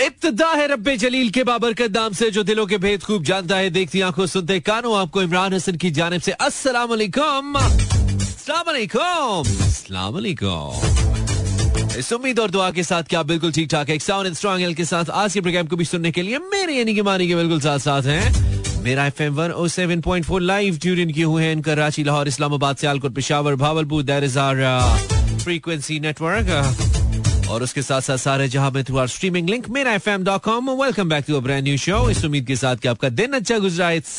इब्तिदा है रब्बे जलील के बाबरकत नाम से जो दिलों के भेद खूब जानता है, देखती आंखों सुनते कानों, आपको इमरान हसन की जानिब से अस्सलाम वालेकुम। अस्सलाम वालेकुम, अस्सलाम वालेकुम। इस उम्मीद और दुआ के साथ कि आप बिल्कुल ठीक ठाक है, एक साउंड एंड स्ट्रांग हेल्थ के साथ आज के प्रोग्राम को भी सुनने के लिए मेरे यानी कि मानी के बिल्कुल साथ साथ हैं। मेरा एफएम 107.4 लाइव ट्यून किए हुए हैं Karachi, Lahore, Islamabad, Sialkot, Peshawar, Bahawalpur, that is our frequency network, और उसके साथ साथ सारे जहां में through our streaming link merafm.com। Welcome back to a brand new show, इस उम्मीद के साथ कि आपका दिन अच्छा गुजरा। It's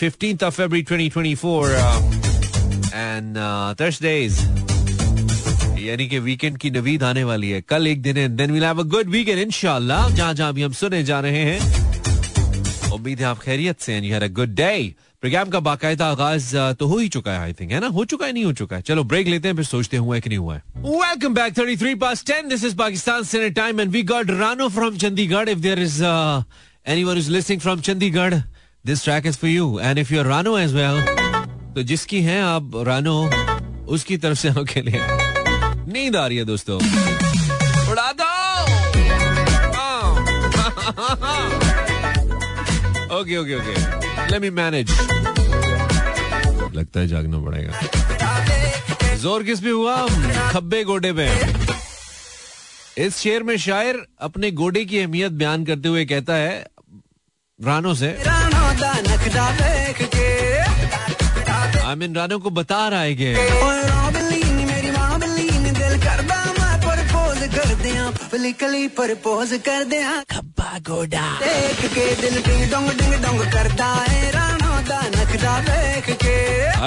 15th of February 2024 and Thursdays यानी कि वीकेंड की नवीद आने वाली है। कल एक दिन है, then we will have a good weekend इंशाल्लाह। जहां जहां भी हम सुने जा रहे हैं, उम्मीद है आप खैरियत से and you had a good day। Programme का बाकायदा आगाज तो हो ही चुका है, आई थिंक, है ना? हो चुका है, नहीं हो चुका है? चलो ब्रेक लेते हैं, फिर सोचते हुए कि नहीं हुआ है। Welcome back, 33 past 10, this is Pakistan Standard Time and we got Rano from Chandigarh. If there is anyone who's listening from Chandigarh, this track is for you and if you're Rano as well, तो जिसकी है आप रानो, उसकी तरफ से आपके लिए नींद आ रही है दोस्तों, उड़ा दो। Okay okay okay, let me manage. लगता है जागना पड़ेगा। जोर किस पे हुआ? खब्बे गोडे पे। इस शेर में शायर अपने गोडे की अहमियत बयान करते हुए कहता है रानो से, आई मीन रानो को बता रहा है कि I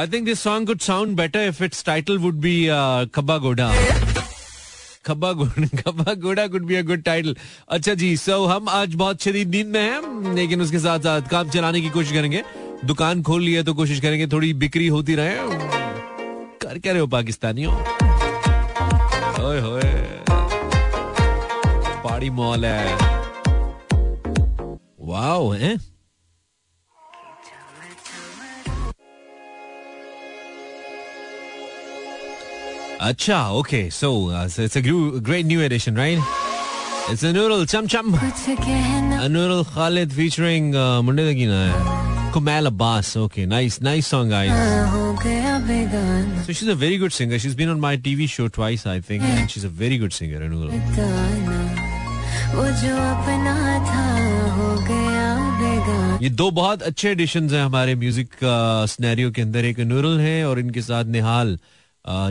think this song could sound better if its title would be Khabba Goda. Khabba Goda, Khabba Goda could be a good title. अच्छा जी, so हम आज बहुत शरीर नींद में हैं, लेकिन उसके साथ साथ काम चलाने की कोशिश करेंगे। दुकान खोल ली है तो कोशिश करेंगे थोड़ी बिक्री होती रहे। कर क्या रहे हो पाकिस्तानियों? ओए होए, पाड़ी मॉल है, वाओ है। अच्छा, okay, so it's a great new edition, right? It's अनूरुल चम चम, अनूरुल खालिद फीचरिंग मुंडे दगीना है, कुमाल Abbas. Okay, nice nice song guys. So she's a very good singer. She's been on my TV show twice, I think, and she's a very good singer. Anurag. ये दो बहुत अच्छे एडिशंस हैं हमारे म्यूजिक सिनेरियो के अंदर। एक नूरल है और इनके साथ निहाल,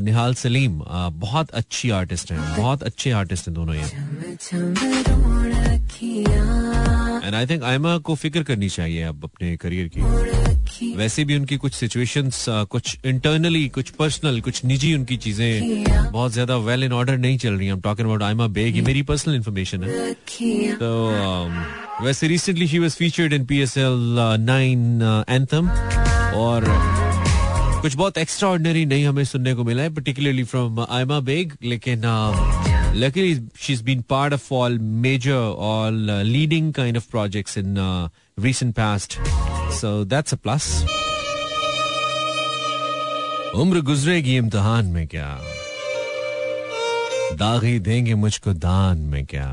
निहाल सलीम, बहुत अच्छी आर्टिस्ट हैं, बहुत अच्छे आर्टिस्ट हैं दोनों ये। एंड आई थिंक आयमा को फिक्र करनी चाहिए अब अपने करियर की। वैसे भी उनकी कुछ सिचुएशंस, कुछ इंटरनली, कुछ पर्सनल, कुछ निजी उनकी चीजें बहुत ज्यादा वेल इन ऑर्डर नहीं चल रही। I am talking about Aima Baig, ये मेरी पर्सनल इन्फॉर्मेशन है। तो वैसे recently she was featured in PSL 9 anthem, और कुछ बहुत एक्स्ट्रा ऑर्डिनरी नहीं हमें सुनने को मिला है पर्टिकुलरली फ्रॉम आयमा बेग, लेकिन luckily she is been part of all major, all leading kind of projects in recent past, so that's a plus. उम्र गुजरेगी इम्तिहान में क्या, दाग ही देंगे मुझको दान में क्या।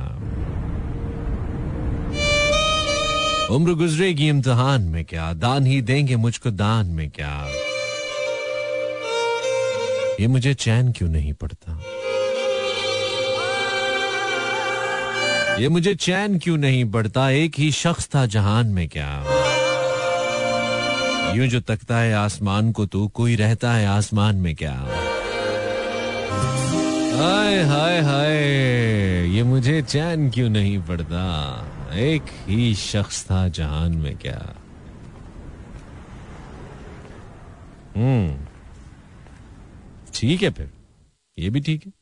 उम्र गुजरेगी इम्तिहान में क्या, दान ही देंगे मुझको दान में क्या। ये मुझे चैन क्यों नहीं पड़ता, ये मुझे चैन क्यों नहीं बढ़ता। एक ही शख्स था जहान में क्या, यूं जो तकता है आसमान को तो कोई रहता है आसमान में क्या। हाय हाय हाय, ये मुझे चैन क्यों नहीं बढ़ता, एक ही शख्स था जहान में क्या। ठीक है, फिर ये भी ठीक है।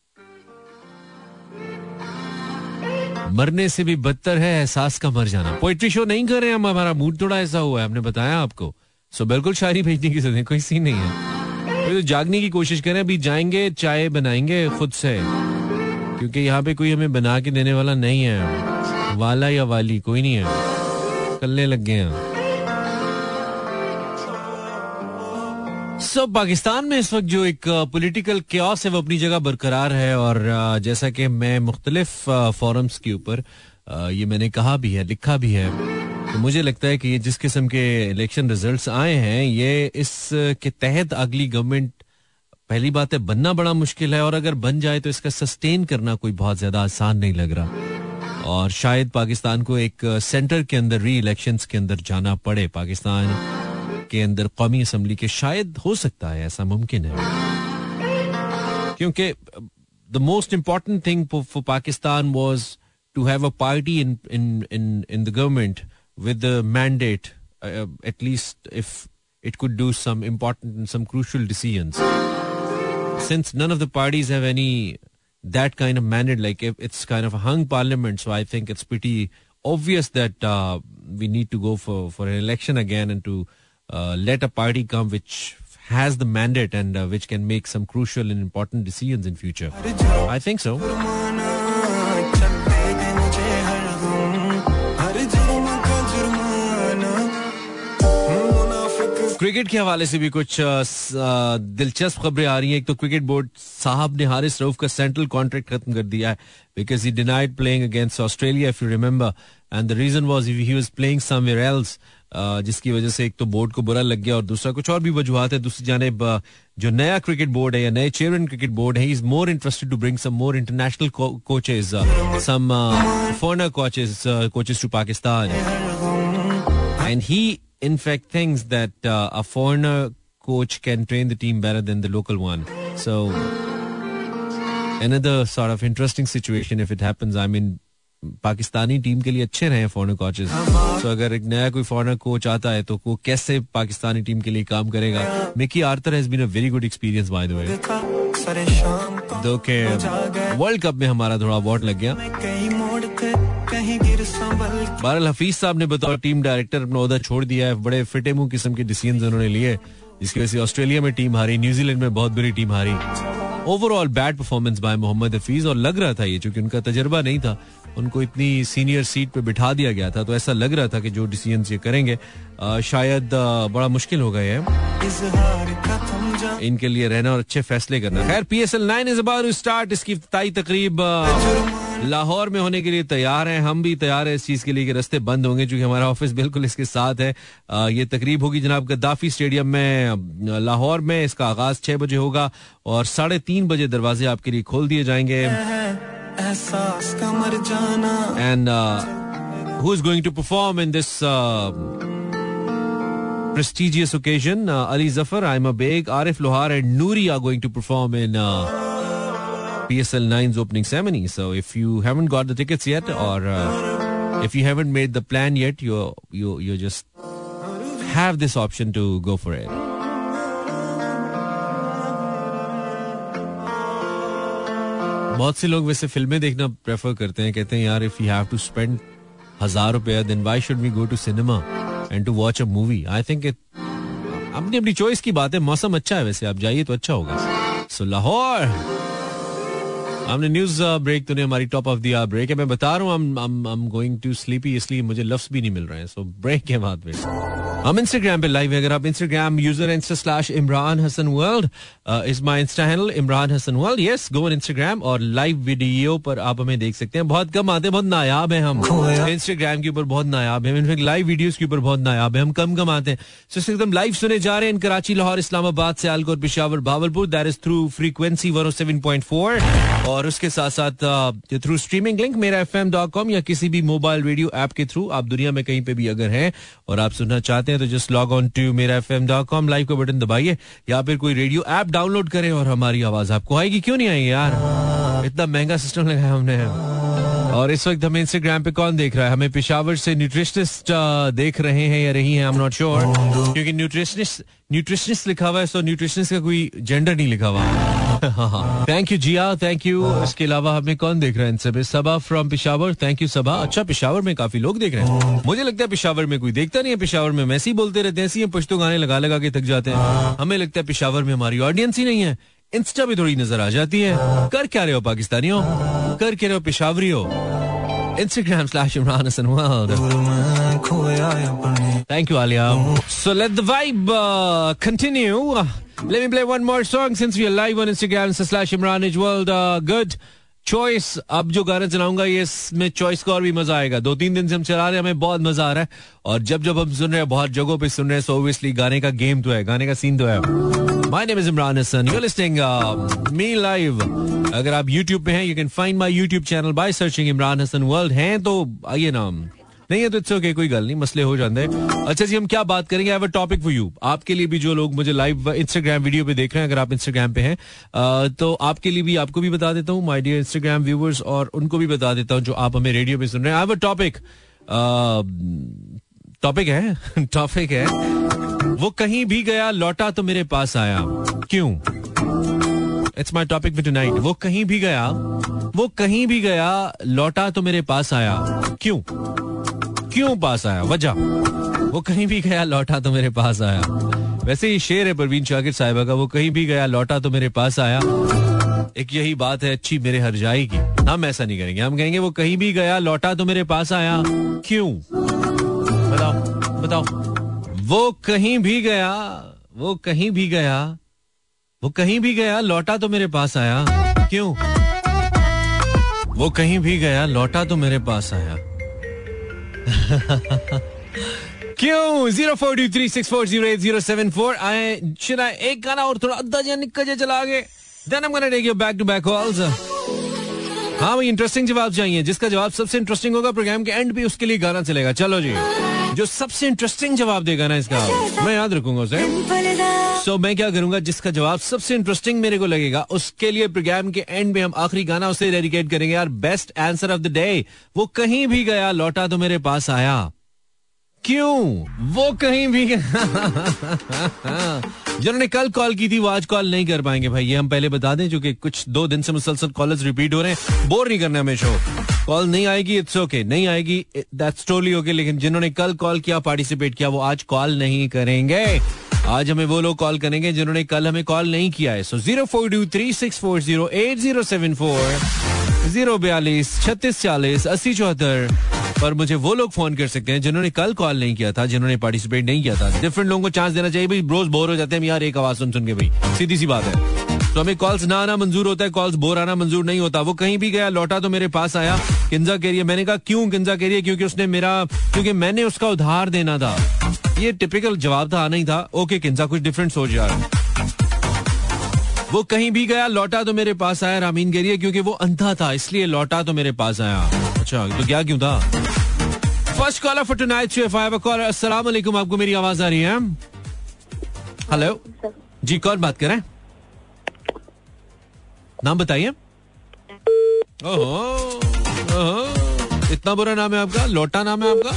मरने से भी बदतर है एहसास का मर जाना। पोइट्री शो नहीं कर रहे हम, हमारा मूड थोड़ा ऐसा हुआ है, हमने बताया आपको। सो बिल्कुल शायरी भेजने की जरूरत नहीं, कोई सीन नहीं है। तो जागने की कोशिश करें, अभी जाएंगे चाय बनाएंगे खुद से, क्योंकि यहाँ पे कोई हमें बना के देने वाला नहीं है, वाला या वाली कोई नहीं है, कल्ले लग गए हैं। सब पाकिस्तान में इस वक्त जो एक पॉलिटिकल क्यास है वो अपनी जगह बरकरार है, और जैसा कि मैं मुख्तलिफ फोरम्स के ऊपर ये मैंने कहा भी है, लिखा भी है। तो मुझे लगता है कि ये जिस किस्म के इलेक्शन रिजल्ट्स आए हैं, ये इसके तहत अगली गवर्नमेंट, पहली बात है बनना बड़ा मुश्किल है, और अगर बन जाए तो इसका सस्टेन करना कोई बहुत ज्यादा आसान नहीं लग रहा। और शायद पाकिस्तान को एक सेंटर के अंदर री इलेक्शंस के अंदर जाना पड़े, पाकिस्तान के अंदर कौमी असम्बली के, शायद हो सकता है, ऐसा मुमकिन है। क्योंकि the most important thing for Pakistan was to have a party in in the government with the mandate, at least if it could do some important and some crucial decisions. Since none of the parties have any that kind of mandate, like it's kind of a hung parliament, so I think it's pretty obvious that we need to go for an election again and to let a party come which has the mandate and which can make some crucial and important decisions in future. I think so. Cricket के हवाले से भी कुछ दिलचस्प खबरें आ रही हैं। एक तो क्रिकेट बोर्ड साहब ने हारिस रऊफ का सेंट्रल कॉन्ट्रैक्ट खत्म कर दिया है, because he denied playing against Australia if you remember, and the reason was he was playing somewhere else, जिसकी वजह से एक तो बोर्ड को बुरा लग गया और दूसरा कुछ और भी वजूहत है। दूसरी जानिब जो नया क्रिकेट बोर्ड है या नए चेयरमैन क्रिकेट बोर्ड है, is more interested to bring some more international coaches, some foreigner coaches to Pakistan, and he in fact thinks that a foreigner coach can train the team better than the local one. So another sort of interesting situation if it happens. I mean, Pakistani team के लिए अच्छे रहे foreigner coaches. So अगर एक नया कोई foreigner coach आता है तो वो कैसे Pakistani team के लिए काम करेगा? Mickey Arthur has been a very good experience by the way. दो के World Cup में हमारा थोड़ा वॉट लग गया। बहरहाल हफीज साहब ने बतौर टीम डायरेक्टर अपना ओहदा छोड़ दिया है। बड़े फिटे मुंह किस्म के डिसीजंस उन्होंने लिए, जिसकी वजह से ऑस्ट्रेलिया में टीम हारी, न्यूजीलैंड में बहुत बुरी टीम हारी। Overall bad performance by Mohammad Hafeez, और लग रहा था ये चूंकि उनका तजर्बा नहीं था, उनको इतनी सीनियर सीट पे बिठा दिया गया था, तो ऐसा लग रहा था कि जो डिसीजंस ये करेंगे शायद बड़ा मुश्किल हो गए इनके लिए रहना और अच्छे फैसले करना। खैर, PSL 9 इस बार स्टार्ट, इसकी इफ्तिताई तकरीब लाहौर में होने के लिए तैयार हैं। हम भी तैयार हैं इस चीज़ के लिए कि रस्ते बंद होंगे, क्योंकि हमारा ऑफिस बिल्कुल इसके साथ है। ये तकरीब होगी जनाब गद्दाफी स्टेडियम में लाहौर में। इसका आगाज 6 बजे होगा और 3:30 बजे दरवाजे आपके लिए खोल दिए जाएंगे। And who is going to perform in this prestigious occasion? Ali Zafar, Aima Baig, Arif Lohar and Nuri are going to perform in PSL 9's opening ceremony. So if you haven't got the tickets yet, or if you haven't made the plan yet, you just have this option to go for it. बहुत से लोग वैसे फिल्में देखना prefer करते हैं, कहते हैं यार if you have to spend 1000 रुपया then why should we go to cinema and to watch a movie. I think अपनी अपनी चॉइस की बात है। मौसम अच्छा है वैसे, आप जाइए तो अच्छा होगा। सो लाहौर, हमने न्यूज ब्रेक तो नहीं, हमारी top of the hour break है। मैं बता रहा हूँ I'm going to sleepy, इसलिए मुझे लफ्ज भी नहीं मिल रहे हैं। सो ब्रेक के बाद में हम इंस्टाग्राम पे लाइव है। अगर आप Instagram user /ImranHasanWorld is my insta handle, Imran Hasan world. Yes, go on Instagram और लाइव वीडियो पर आप हमें देख सकते हैं। बहुत कम आते हैं, बहुत नायाब है हम इंस्टाग्राम के ऊपर, बहुत नायाब है, इनफैक्ट लाइव वीडियोज के ऊपर बहुत नायाब है, हम कम आते हैं। सो एकदम लाइव सुने जा रहे हैं Karachi, Lahore, Islamabad, Sialkot, Peshawar, Bahawalpur, that is through frequency 107.4 और उसके साथ साथ थ्रू स्ट्रीमिंग लिंक meraFM.com या किसी भी मोबाइल रेडियो ऐप के थ्रू। आप दुनिया में कहीं पे भी अगर हैं और आप सुनना चाहते हैं तो just log on to meraFM.com, live का बटन दबाइए या फिर कोई रेडियो ऐप डाउनलोड करें और हमारी आवाज आपको आएगी। क्यों नहीं आएगी यार, इतना महंगा सिस्टम लगाया हमने। और इस वक्त हमें इंस्टाग्राम पे कौन देख रहा है? हमें पेशावर से न्यूट्रिशनिस्ट देख रहे हैं या रही हैं, आई एम नॉट श्योर, क्योंकि न्यूट्रिशनिस्ट लिखा हुआ है, सो न्यूट्रिशनिस्ट का कोई जेंडर नहीं लिखा हुआ। Thank you Zia, thank you. इसके अलावा हमें कौन देख रहा है इनसे? Saba from Peshawar, thank you Saba. अच्छा, पेशावर में काफी लोग देख रहे हैं, मुझे लगता है पेशावर में कोई देखता नहीं है। पेशावर में मैसी बोलते रहते हैं, पश्तो गाने लगा के थक जाते हैं। हमें लगता है पेशावर में हमारी ऑडियंस ही नहीं है। इंस्टा भी थोड़ी नजर आ जाती है। कर क्या रहे हो पाकिस्तानी हो, कर क्या रहे हो पेशावरी हो? Instagram /Imran Hasan. Thank you Alia. So let the vibe continue. Let me play one more song since we are live on Instagram /ImranHasanWorld। Good choice, अब जो गाना चलाऊंगा ये इसमें चॉइस का और भी मजा आएगा. 2-3 दिन से हम चला रहे हैं, हमें बहुत मजा आ रहा है और जब जब हम सुन रहे हैं बहुत जगहों पे सुन रहे हैं, सो ऑब्वियसली गाने का गेम तो है, गाने का सीन तो है. My name is Imran Hasan, you are listening me live. अगर आप YouTube पे हैं, you can find my YouTube channel by searching Imran Hasan world. हैं तो आइए ना, नहीं है तो इट्स ओके, कोई गल नहीं, मसले हो जाते हैं. अच्छा जी, हम क्या बात करेंगे? I have a topic for you. आपके लिए भी, जो लोग मुझे लाइव इंस्टाग्राम वीडियो पे देख रहे हैं, अगर आप इंस्टाग्राम पे हैं तो आपके लिए भी, आपको भी बता देता हूँ माय डियर इंस्टाग्राम व्यूअर्स, और उनको भी बता देता हूँ जो आप हमें रेडियो पे सुन रहे हैं. आई हैव अ टॉपिक है वो कहीं भी गया लौटा तो मेरे पास आया. क्यों? It's my topic for tonight. वो कहीं भी गया लौटा तो मेरे पास आया. क्यों पास आया? वजह. वो कहीं भी गया लौटा तो मेरे पास आया. वैसे ये शेर है परवीन शाकिर साहिबा का, वो कहीं भी गया लौटा तो मेरे पास आया. एक यही बात है अच्छी मेरे हर जाई की. हम ऐसा नहीं करेंगे, हम कहेंगे वो कहीं भी गया लौटा तो मेरे पास आया. क्यों? बताओ. वो कहीं भी गया लौटा तो मेरे पास आया. क्यों? वो कहीं भी गया लौटा तो मेरे पास आया. क्यों? 04236408074. आए एक गाना और थोड़ा अद्दा जा निक्का जा चला आगे. Then I'm gonna take you back to back calls. हाँ भाई, इंटरेस्टिंग जवाब चाहिए. जिसका जवाब सबसे इंटरेस्टिंग होगा प्रोग्राम के एंड पे उसके लिए गाना चलेगा. चलो जी, जो सबसे इंटरेस्टिंग जवाब देगा ना इसका मैं याद रखूंगा उसे. सो मैं क्या करूंगा, जिसका जवाब सबसे इंटरेस्टिंग मेरे को लगेगा उसके लिए प्रोग्राम के एंड में हम आखिरी गाना उसे डेडिकेट करेंगे. यार, best answer of the day. वो कहीं भी गया लौटा तो मेरे पास आया. क्यों? वो कहीं भी जिन्होंने कल कॉल की थी वो आज कॉल नहीं कर पाएंगे भाई, ये हम पहले बता दें, क्योंकि कुछ 2 दिन से मुसलसल कॉल्स रिपीट हो रहे हैं. बोर नहीं करना हमें शो. कॉल नहीं आएगी, इट्स ओके, नहीं आएगी, दैट्स टोटली ओके. लेकिन जिन्होंने कल कॉल किया, पार्टिसिपेट किया, वो आज कॉल नहीं करेंगे. आज हमें वो लोग कॉल करेंगे जिन्होंने कल हमें कॉल नहीं किया है. सो 0423640874 04236408074 पर मुझे वो लोग फोन कर सकते हैं जिन्होंने कल कॉल नहीं किया था, जिन्होंने पार्टिसिपेट नहीं किया था. डिफरेंट लोगों को चांस देना चाहिए भाई, रोज बोर हो जाते हैं यार एक आवाज सुन के भाई, सीधी सी बात है. तो हमें कॉल्स ना आना मंजूर होता है, कॉल्स बोर आना मंजूर नहीं होता. वो कहीं भी गया लौटा तो मेरे पास आया. किंजा के लिए मैंने कहा क्यों किंजा के लिए? क्योंकि मैंने उसका उधार देना था. ये टिपिकल जवाब था, आना ही था. ओके किंजा, कुछ डिफरेंट सोच यार. वो कहीं भी गया लौटा तो मेरे पास आया, रामीन के लिए, क्योंकि वो अंधा था इसलिए लौटा तो मेरे पास आया. अच्छा, तो क्या क्यों था? First caller for tonight show. अस्सलाम वालेकुम, आपको मेरी आवाज आ रही है? हेलो जी, कौन बात कर रहे हैं? नाम बताइए. ओहो, इतना बुरा नाम है आपका, लौटा नाम है आपका.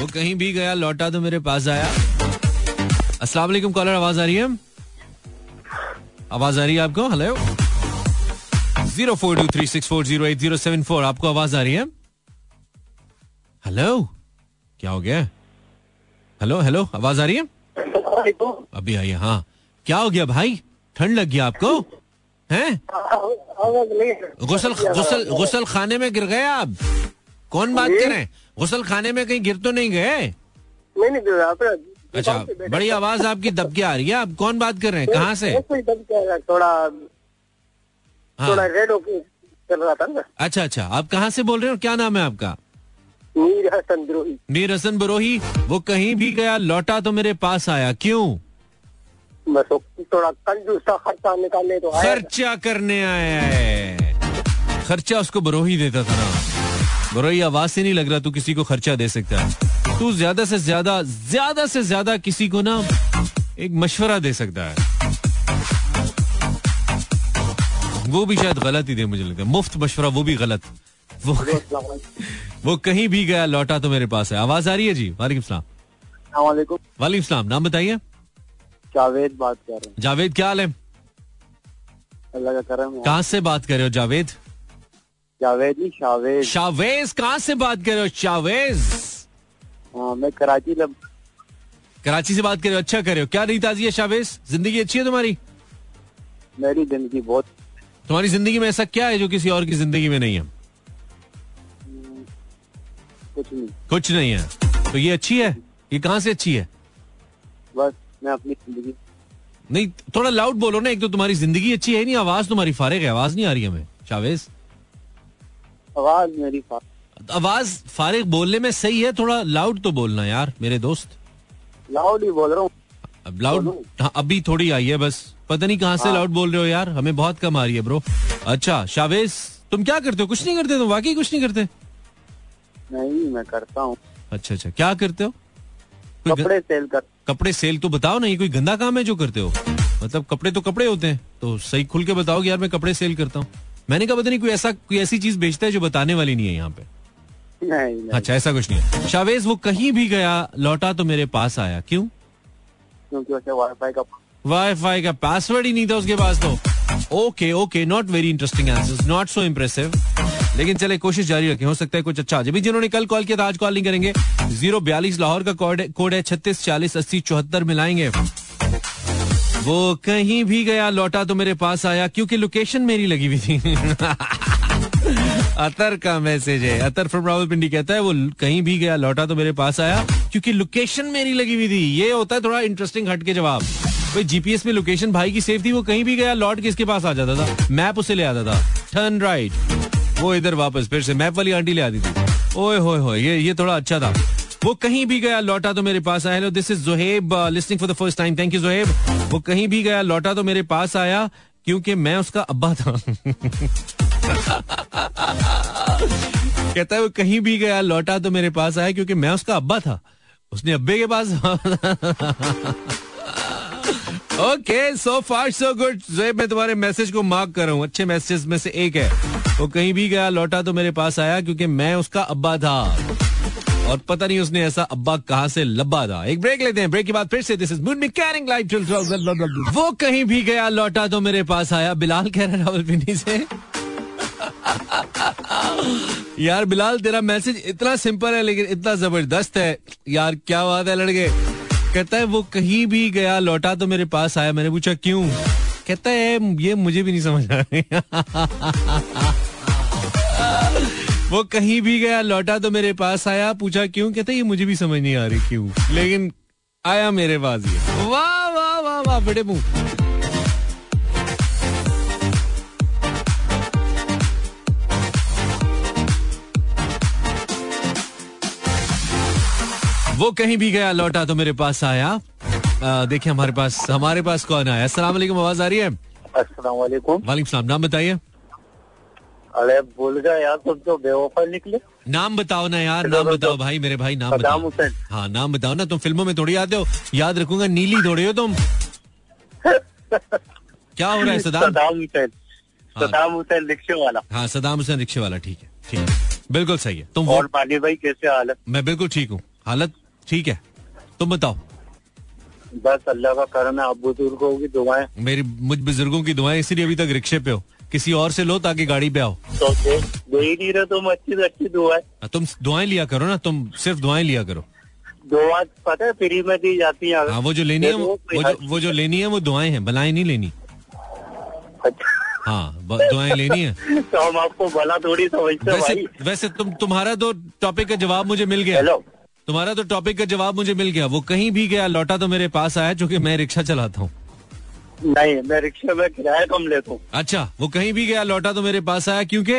वो कहीं भी गया लौटा तो मेरे पास आया. अस्सलाम वालेकुम कॉलर, आवाज आ रही है? आवाज आ रही है आपको? हेलो. 0423640874, आपको आवाज आ रही है? हेलो, क्या हो गया? हेलो आवाज आ रही है? अभी आई है. हाँ, क्या हो गया भाई? ठंड लग गया आपको? हैं? गुसल खाने में गिर गए आप? कौन बात कर रहे हैं? गुसल खाने में कहीं गिर तो नहीं गए? नहीं. अच्छा, बड़ी आवाज आपकी दबके आ रही है. आप कौन बात कर रहे हैं? कहाँ से? थोड़ा रेड होके चल रहा था ना. अच्छा, आप कहाँ से बोल रहे हो? क्या नाम है आपका? मीर हसन बरोही. वो कहीं भी गया लौटा तो मेरे पास आया. क्यों? बस थोड़ा कंजूस था, खर्चा निकालने तो आया. खर्चा करने आया है. खर्चा उसको बरोही देता था ना. बरोही, आवाज से नहीं लग रहा तू किसी को खर्चा दे सकता है. तू ज्यादा से ज्यादा किसी को ना एक मशवरा दे सकता है, वो भी शायद गलत ही दे, मुझे लगता है. मुफ्त मशवरा, वो भी गलत. वो कहीं भी गया लौटा तो मेरे पास है. आवाज आ रही है जी? वालेकुम सलाम. वालेकुम सलाम. नाम बताइए. जावेद बात कर रहे हैं. जावेद, क्या हाल है? अल्लाह का करम. कहाँ से बात कर रहे हो जावेद? शावेज. कहाँ से बात कर रहे हो शावेज? मैं कराची से बात कर रहे हो. अच्छा कर रहे हो. क्या रीत आजी है शावेज? जिंदगी अच्छी है तुम्हारी? मेरी जिंदगी बहुत. तुम्हारी जिंदगी में ऐसा क्या है जो किसी और की जिंदगी में नहीं है? कुछ नहीं है. तो ये अच्छी है? ये कहाँ से अच्छी है? बस मैं अपनी जिंदगी. नहीं, थोड़ा लाउड बोलो ना. एक तो तुम्हारी जिंदगी अच्छी है नहीं, आवाज तुम्हारी फारिग है, आवाज नहीं आ रही हमें. शावेज, आवाज मेरी आवाज फारिग बोलने में सही है, थोड़ा लाउड तो बोलना यार मेरे दोस्त। लाउड ही बोल रहा हूँ। लाउड अभी थोड़ी आई है बस, पता नहीं कहाँ से लाउड बोल रहे हो यार, हमें बहुत कम आ रही है ब्रो। अच्छा शावेज तुम क्या करते हो? कुछ नहीं करते तुम? वाकई कुछ नहीं करते? नहीं मैं करता हूँ। अच्छा अच्छा क्या करते हो? कपड़े सेल कर। कपड़े सेल? तो बताओ ना ये कोई गंदा काम है जो करते हो? मतलब कपड़े तो कपड़े होते हैं, तो सही खुल के बताओ यार मैं कपड़े सेल करता हूँ। मैंने कहा पता नहीं कोई ऐसी चीज बेचता है जो बताने वाली नहीं है यहाँ पे। नहीं, अच्छा ऐसा कुछ नहीं है। शावेज वो कहीं भी गया लौटा तो मेरे पास आया, क्यों? क्योंकि वाईफाई का पासवर्ड ही नहीं था उसके पास। तो okay not very interesting answer, not so impressive, लेकिन चले कोशिश जारी रखें, हो सकता है कुछ अच्छा। जब भी जिन्होंने कल कॉल किया था आज कॉल नहीं करेंगे। 042 लाहौर का कोड है 36408074 मिलाएंगे। वो कहीं भी गया लौटा तो मेरे पास आया क्योंकि लोकेशन मेरी लगी हुई थी। अतर का मैसेज है, अतर फ्रॉम रावलपिंडी कहता है वो कहीं भी गया लौटा तो मेरे पास आया क्योंकि लोकेशन मेरी लगी हुई थी। ये होता है थोड़ा इंटरेस्टिंग हटके जवाब। भाई जीपीएस में लोकेशन भाई की सेफ थी, वो कहीं भी गया लौट के इसके पास आ जाता था, मैप उसे ले आता था, टर्न राइट, वो इधर वापस फिर से मैप वाली आंटी ले आती थी। ओए होए होए ये थोड़ा अच्छा था। वो कहीं भी गया लौटा तो मेरे पास आया। Hello this is Zohaib listening for the first time, thank you Zoheb. वो कहीं भी गया लौटा तो मेरे पास आया क्योंकि मैं उसका अब्बा था। कहता है वो कहीं भी गया लौटा तो मेरे पास आया क्योंकि मैं उसका अब्बा था, उसने अब्बे के पास। Okay so far so good Zoheb, मैं तुम्हारे मैसेज को मार्क कर रहा हूँ, अच्छे मैसेज में से एक है। वो कहीं भी गया लौटा तो मेरे पास आया क्योंकि मैं उसका अब्बा था, और पता नहीं उसने ऐसा अब्बा कहाँ से लब्बा था। एक ब्रेक लेते हैं, ब्रेक के बाद फिर से दिस इज मून मेकैनिंग लाइव टिल 12। वो कहीं भी गया लौटा तो मेरे पास आया। बिलाल कह रहा है रावलपिंडी से। यार बिलाल तेरा मैसेज इतना सिंपल है लेकिन इतना जबरदस्त है यार, क्या बात है लड़के। कहता है वो कहीं भी गया लौटा तो मेरे पास आया। मैंने पूछा क्यों? कहता है ये मुझे भी नहीं समझ आ रही। वो कहीं भी गया लौटा तो मेरे पास आया, पूछा क्यों, कहता है ये मुझे भी समझ नहीं आ रही क्यों, लेकिन आया मेरे पास ये। वाह वाह वाह वाह बेटे मुंह। वो कहीं भी गया लौटा तो मेरे पास आया। देखिए हमारे पास कौन आया। अस्सलाम वालेकुम, आवाज आ रही है? अस्सलाम वालेकुम। वालेकुम सलाम, नाम बताइए। अरे भूल गया यार, तुम तो बेवफा निकले। नाम बताओ ना यार, नाम बताओ भाई, मेरे भाई नाम बताओ। हाँ नाम बताओ ना, तुम फिल्मों में थोड़ी आते हो, याद रखूंगा। नीली थोड़ी हो तुम। क्या हो रहा है? सदाम हुसैन रिक्शे वाला। हाँ सदाम हुसैन रिक्शे वाला, ठीक है बिल्कुल सही है। तुम और पानी भाई कैसे हालत? मैं बिल्कुल ठीक हूँ, हालत ठीक है, तुम बताओ। बस अल्लाह का करम है, आप बुजुर्गों की दुआएं। मेरी मुझ बुजुर्गों की दुआएं, इसीलिए अभी तक रिक्शे पे हो, किसी और से लो ताकि गाड़ी पे आओ। तो नहीं रहे तुम अच्छी दुआएं। तुम दुआएं लिया करो ना, तुम सिर्फ दुआएं लिया करो। दुआ पता है फ्री में दी जाती है। हाँ वो जो लेनी है वो दुआएं हैं, भलाई नहीं लेनी। हाँ दुआएं लेनी है। तो हम आपको भला थोड़ी समझते हैं भाई। वैसे तुम्हारा तो टॉपिक का जवाब मुझे मिल गया। तुम्हारा तो टॉपिक का जवाब मुझे मिल गया। वो कहीं भी गया लौटा तो मेरे पास आया क्योंकि मैं रिक्शा चलाता हूँ। नहीं मैं रिक्शे में किराया कम लेता हूँ। अच्छा वो कहीं भी गया लौटा तो मेरे पास आया क्योंकि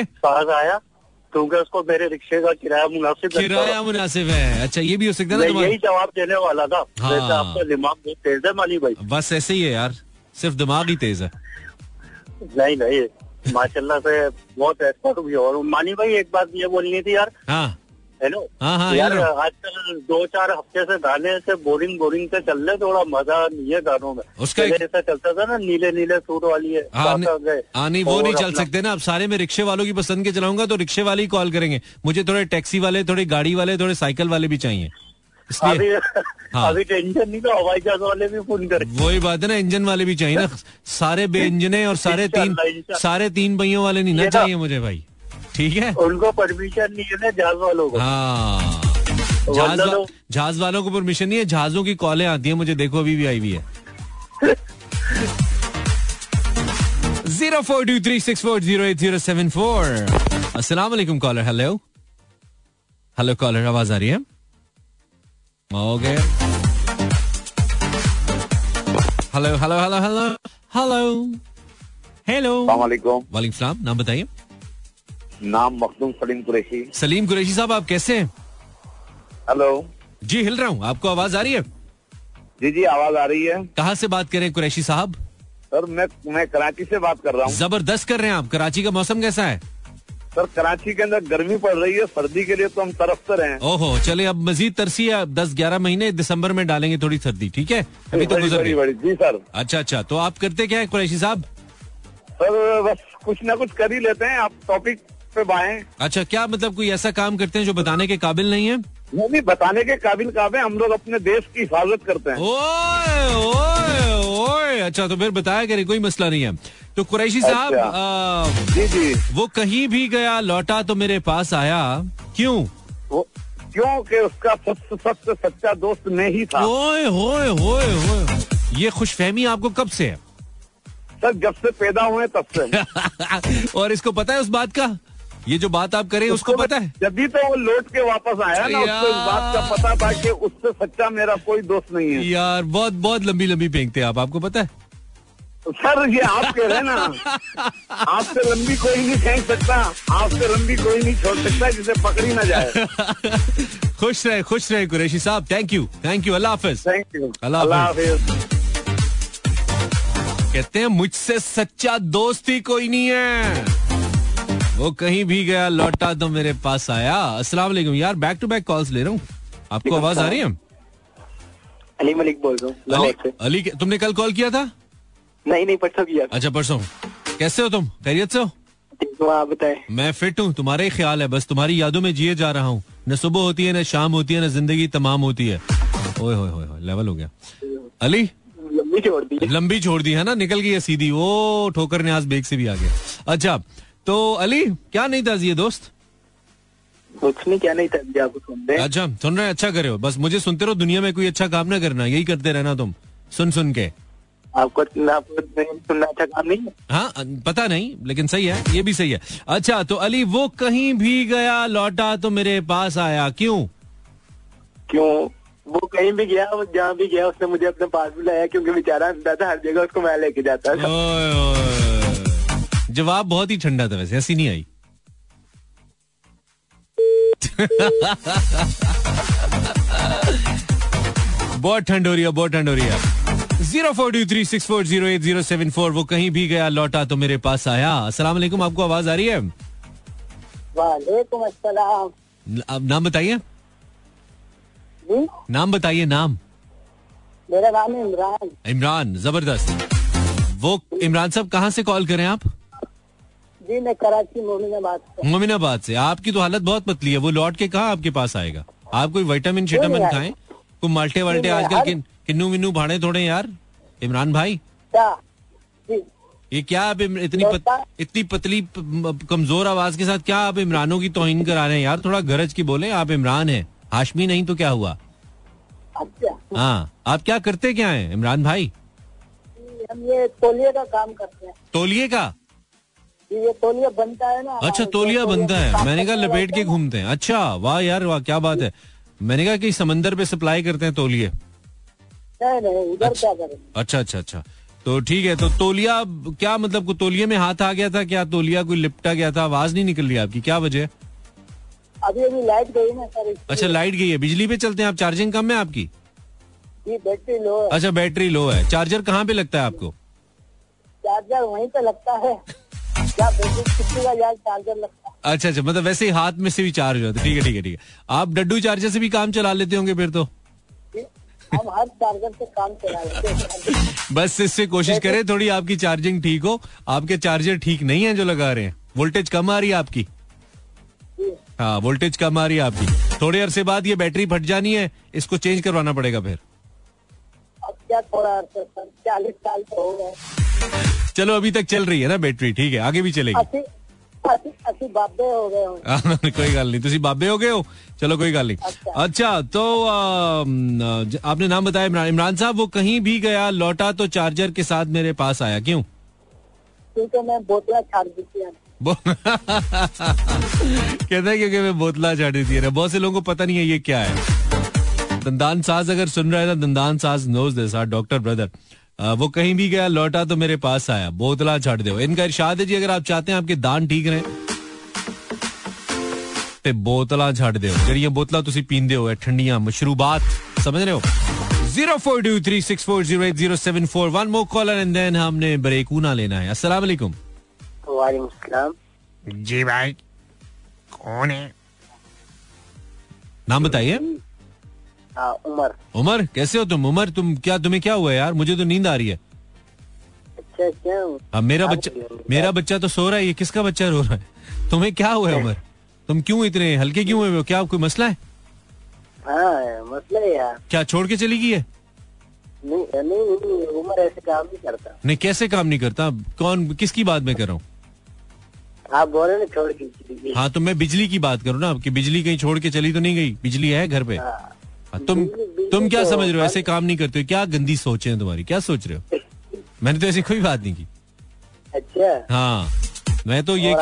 उसको मेरे रिक्शे का किराया मुनासिब है। अच्छा ये भी हो सकता है ना, यही जवाब देने वाला था। वैसे आपका दिमाग बहुत तेज है माली भाई। बस ऐसे ही है यार, सिर्फ दिमाग ही तेज है। नहीं माशाल्लाह से बहुत एक्सपर्ट भी। और मानी भाई एक बात ये बोलनी थी यार। हाँ हेलो। हाँ यार आजकल 2-4 हफ्ते से गाने से बोरिंग से चल रहे, थोड़ा मजा नहीं है गानों में। उसका ऐसा चलता था ना, नीले सूट वाली है। नहीं वो नहीं चल सकते ना अब सारे। मैं रिक्शे वालों की पसंद के चलाऊंगा तो रिक्शे वाले ही कॉल करेंगे मुझे। थोड़े टैक्सी वाले, थोड़े गाड़ी वाले, थोड़े साइकिल वाले भी चाहिए। अभी टेंशन नहीं तो हवाई जहाज वाले भी फोन करें। वही बात है ना, इंजन वाले भी चाहिए ना, सारे बे इंजने और सारे तीन पहियों वाले नहीं ना चाहिए मुझे भाई। ठीक है उनको परमिशन नहीं है ना जहाज वालों को। हाँ जहाज वालों को परमिशन नहीं है, जहाजों की कॉलें आती है मुझे, देखो अभी भी आई हुई है। 04236408074। अस्सलाम वालेकुम कॉलर। हेलो कॉलर, आवाज आ रही है? Okay hello hello hello hello hello hello वालेकुम। वालेकुम सलाम, नाम बताइए। नाम मखदूम सलीम कुरैशी। सलीम कुरैशी साहब आप कैसे हैं? हेलो जी, हिल रहा हूँ, आपको आवाज आ रही है? जी जी आवाज आ रही है। कहाँ से बात करें कुरैशी साहब? सर मैं कराची से बात कर रहा हूँ। जबरदस्त कर रहे हैं आप। कराची का मौसम कैसा है? सर कराची के अंदर गर्मी पड़ रही है, सर्दी के लिए तो हम तरसते रहे हैं। ओहो चले, अब मजीद तरसी 10-11 महीने दिसंबर में डालेंगे थोड़ी सर्दी, ठीक है? अभी तो गुजर रही। जी सर। अच्छा, तो आप करते क्या है कुरैशी साहब? सर बस कुछ ना कुछ कर ही लेते हैं। आप टॉपिक पे बाएं। अच्छा, क्या मतलब कोई ऐसा काम करते हैं जो बताने के काबिल नहीं है? वो भी बताने के काबिल काम है, हम लोग अपने देश की हिफाजत करते हैं। ओए ओए ओए, अच्छा तो फिर बताया करें, कोई मसला नहीं है। तो कुरैशी साहब जी जी, वो कहीं भी गया लौटा तो मेरे पास आया, क्यों? वो क्योंकि उसका सबसे सच्चा दोस्त मैं ही था। ओए ओए ओए ओए, ये खुशफहमी आपको कब से है? सर जब से पैदा हुए तब से। और इसको पता है उस बात का, ये जो बात आप करें उसको पता है? जब भी तो वो लौट के वापस आया ना, उसको इस बात का पता था कि उससे सच्चा मेरा कोई दोस्त नहीं है। यार बहुत बहुत लंबी लंबी फेंकते हैं आप, आपको पता है? सर ये आप कह रहे हैं ना, आपसे लंबी कोई नहीं फेंक सकता, आपसे लंबी कोई नहीं छोड़ सकता जिसे पकड़ी ना जाए। खुश रहे कुरैशी साहब, थैंक यू, अल्लाह हाफिज। थैंक यू, अल्लाह हाफिज। कहते हैं मुझसे सच्चा दोस्त ही कोई नहीं है, वो कहीं भी गया लौटा तो मेरे पास आया। अस्सलाम वालेकुम। यार बैक टू बैक कॉल्स ले रहा हूँ। आपको आवाज आ रही है? अली मलिक बोल रहा हूँ। अली, तुमने कल कॉल किया था? नहीं, परसों किया। अच्छा परसों। कैसे हो तुम, खैरियत से हो? आप बताएं। मैं फिट हूँ, तुम्हारे ख्याल है, बस तुम्हारी यादों में जिए जा रहा हूँ। न सुबह होती है, न शाम होती है, न जिंदगी तमाम होती है। ओए होए, लेवल हो गया। अली लंबी छोड़ दी है ना, निकल गई है सीधी। ओ ठोकर न्याज बेग से भी आगे। अच्छा तो अली क्या नहीं था ये दोस्त? कुछ नहीं, क्या नहीं था, आपको सुन रहे हैं। अच्छा सुन रहे हैं, अच्छा करे हो, बस मुझे सुनते रहो, दुनिया में कोई अच्छा काम ना करना, यही करते रहना तुम सुन के। आपको सुनना अच्छा काम नहीं है? हाँ पता नहीं, लेकिन सही है, ये भी सही है। अच्छा तो अली वो कहीं भी गया लौटा तो मेरे पास आया, क्यों? वो कहीं भी गया, जहाँ भी गया उसने मुझे अपने पास भी लाया, क्योंकि बेचारा अंधा था, हर जगह उसको मैं लेके जाता था। जवाब बहुत ही ठंडा था, वैसे ऐसी नहीं आई। बहुत ठंड हो रही है। 0423640807 4 वो कहीं भी गया लौटा तो मेरे पास आया। अस्सलाम वालेकुम, आपको आवाज आ रही है? वालेकुम अस्सलाम। अब नाम बताइए। नाम बताइए। नाम? मेरा नाम है इमरान। जबरदस्त। वो इमरान साहब कहाँ से कॉल करें आप? जी मैं कराची मोमिनाबाद से। आपकी तो हालत बहुत पतली है, वो लौट के कहाँ आपके पास आएगा? आप कोई विटामिन शिटामिन खाएं, कोई माल्टे वाल्टे, आजकल किन्नू विन्नू भाड़े थोड़े। यार इमरान भाई ये क्या आप इतनी पतली कमजोर आवाज के साथ क्या आप इमरानों की तौहीन करा रहे हैं? यार थोड़ा गरज की बोले, आप इमरान हैं, हाशमी नहीं तो क्या हुआ? हाँ आप क्या करते क्या हैं इमरान भाई? हम ये तौलिया का काम करते हैं। तौलिया का? ये तौलिया बनता है ना। अच्छा तौलिया बनता है, मैंने कहा लपेट के घूमते हैं। अच्छा वाह यार वाह, क्या बात है। मैंने कहा कि समंदर पे सप्लाई करते हैं तौलिए। नहीं, उधर क्या करें। अच्छा, तो ठीक है। तो तौलिया क्या मतलब, को तौलिए में हाथ आ गया था क्या? तौलिया कोई लिपटा गया था? आवाज नहीं निकल रही आपकी, क्या वजह? अभी लाइट गई ना सर। अच्छा लाइट गई है, बिजली पे चलते हैं आप? चार्जिंग कम है आपकी? बैटरी लो है। अच्छा बैटरी लो है। चार्जर कहाँ पे लगता है आपको? चार्जर वहीं पे लगता है। क्या चार्जर लगता है? अच्छा, मतलब वैसे ही हाथ में से भी चार्ज होता है। ठीक है। आप डड्डू चार्जर से भी काम चला लेते होंगे फिर तो। हम हर चार्जर से काम चला लेते हैं। बस इससे कोशिश करें थोड़ी आपकी चार्जिंग ठीक हो। आपके चार्जर ठीक नहीं है जो लगा रहे हैं, वोल्टेज कम आ रही है आपकी। हाँ वोल्टेज कम आ रही है आपकी। थोड़े अरसे बाद ये बैटरी फट जानी है, इसको चेंज करवाना पड़ेगा फिर। थोड़ा 40 साल तो हो गए। चलो अभी तक चल रही है ना बैटरी, ठीक है, आगे भी चलेगी। असी बाबे हो गए हो। कोई गल नहीं, तुसी बाबे हो गए हो, चलो कोई गल नहीं। अच्छा तो आपने नाम बताया इमरान साहब। वो कहीं भी गया लौटा तो चार्जर के साथ मेरे पास आया, क्यों? क्योंकि मैं बोतला छाड़ देती हूँ। कहता है क्योंकि मैं बोतला छाड़ देती हूँ। बहुत से लोगों को पता नहीं है ये क्या है। दंदान साज अगर सुन रहा है ना, दंदान साज नोज दे साथ डॉक्टर ब्रदर। वो कहीं भी गया लौटा तो मेरे पास आया, बोतला छाड़ दे। इनका इरशाद है जी, अगर आप चाहते हैं आपके दान ठीक रहे ते बोतला छाड़ दो जड़ियां बोतला तुसी पींदे हो ठंडियां मशरूबात समझ रहे हो 04236408074 one more caller and then हमने ब्रेक ऊना लेना है। अस्सलाम वालेकुम। वालेकुम सलाम। जी भाई कौन है? नाम बताइए। उमर। उमर कैसे हो तुम? उमर तुम क्या तुम्हें क्या हुआ यार? मुझे तो नींद आ रही है। अच्छा क्या? मेरा बच्चा तो सो रहा है, ये किसका बच्चा रो रहा है? तुम्हें क्या हुआ है उमर? तुम क्यों इतने हल्के क्यों हुए? क्या कोई मसला है? हाँ मसला है यार। क्या छोड़ के चली गई है? नहीं उमर ऐसे काम नहीं करता। नहीं कैसे काम नहीं करता? कौन किसकी बात मैं कर रहा हूँ? आप बोल रहे ना छोड़ के चली गई। हाँ तो मैं बिजली की बात करूँ ना आपकी। बिजली कहीं छोड़ के चली तो नहीं गई? बिजली है घर पे। तुम क्या समझ रहे हो? ऐसे काम नहीं करते हो। क्या गंदी सोच है तुम्हारी? क्या सोच रहे हो? मैंने तो ऐसी कोई बात नहीं की। अच्छा हाँ मैं तो ये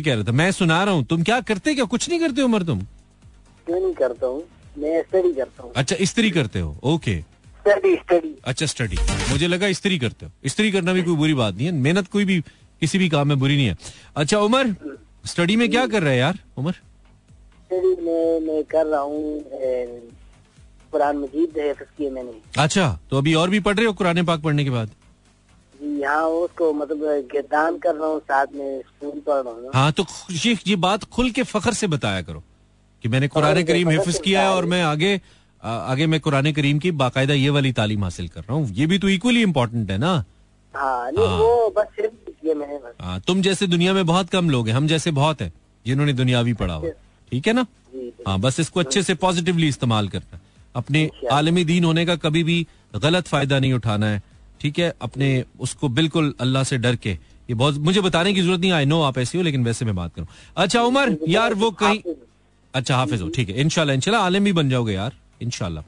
कह रहा था मैं सुना रहा हूँ। तुम क्या करते? क्या कुछ नहीं करते उमर? तुम क्यों नहीं करता हूँ? मैं स्टडी करता हूँ। अच्छा स्त्री करते हो? Okay study. अच्छा स्टडी। मुझे लगा इस्त्री करते हो। इस्त्री करना भी कोई बुरी बात नहीं है। मेहनत कोई भी किसी भी काम में बुरी नहीं है। अच्छा उमर स्टडी में क्या कर रहा है यार उमर? स्टडी में मैं कर रहा हूँ कुरान मजीद है मैंने। अच्छा तो अभी और भी पढ़ रहे हो कुरान पाक पढ़ने के बाद? यहाँ उसको मतलब दान कर रहा हूँ साथ में स्कूल पढ़ रहा हूँ। हाँ तो ये बात खुल के फखर से बताया करो कि मैंने कुरान करीम हिफ्ज किया है और मैं आगे मैं कुरान करीम की बाकायदा ये वाली तालीम हासिल कर रहा हूँ। ये भी तो इक्वली इम्पोर्टेंट है ना। हाँ वो बस सिर्फ ये मैंने हाँ तुम जैसे दुनिया में बहुत कम लोग हैं। हम जैसे बहुत हैं जिन्होंने दुनियावी पढ़ा हुआ। ठीक है ना? हाँ बस इसको अच्छे से पॉजिटिवली इस्तेमाल करना। अपने आलमी दीन होने का कभी भी गलत फायदा नहीं उठाना है। ठीक है? अपने उसको बिल्कुल अल्लाह से डर के। ये बहुत मुझे बताने की जरूरत नहीं। आई नो आप ऐसे हो लेकिन वैसे मैं बात करूं। अच्छा उमर यार वो कहीं अच्छा हाफिज हो? ठीक है इंशाल्लाह आलिम भी बन जाओगे यार इंशाल्लाह।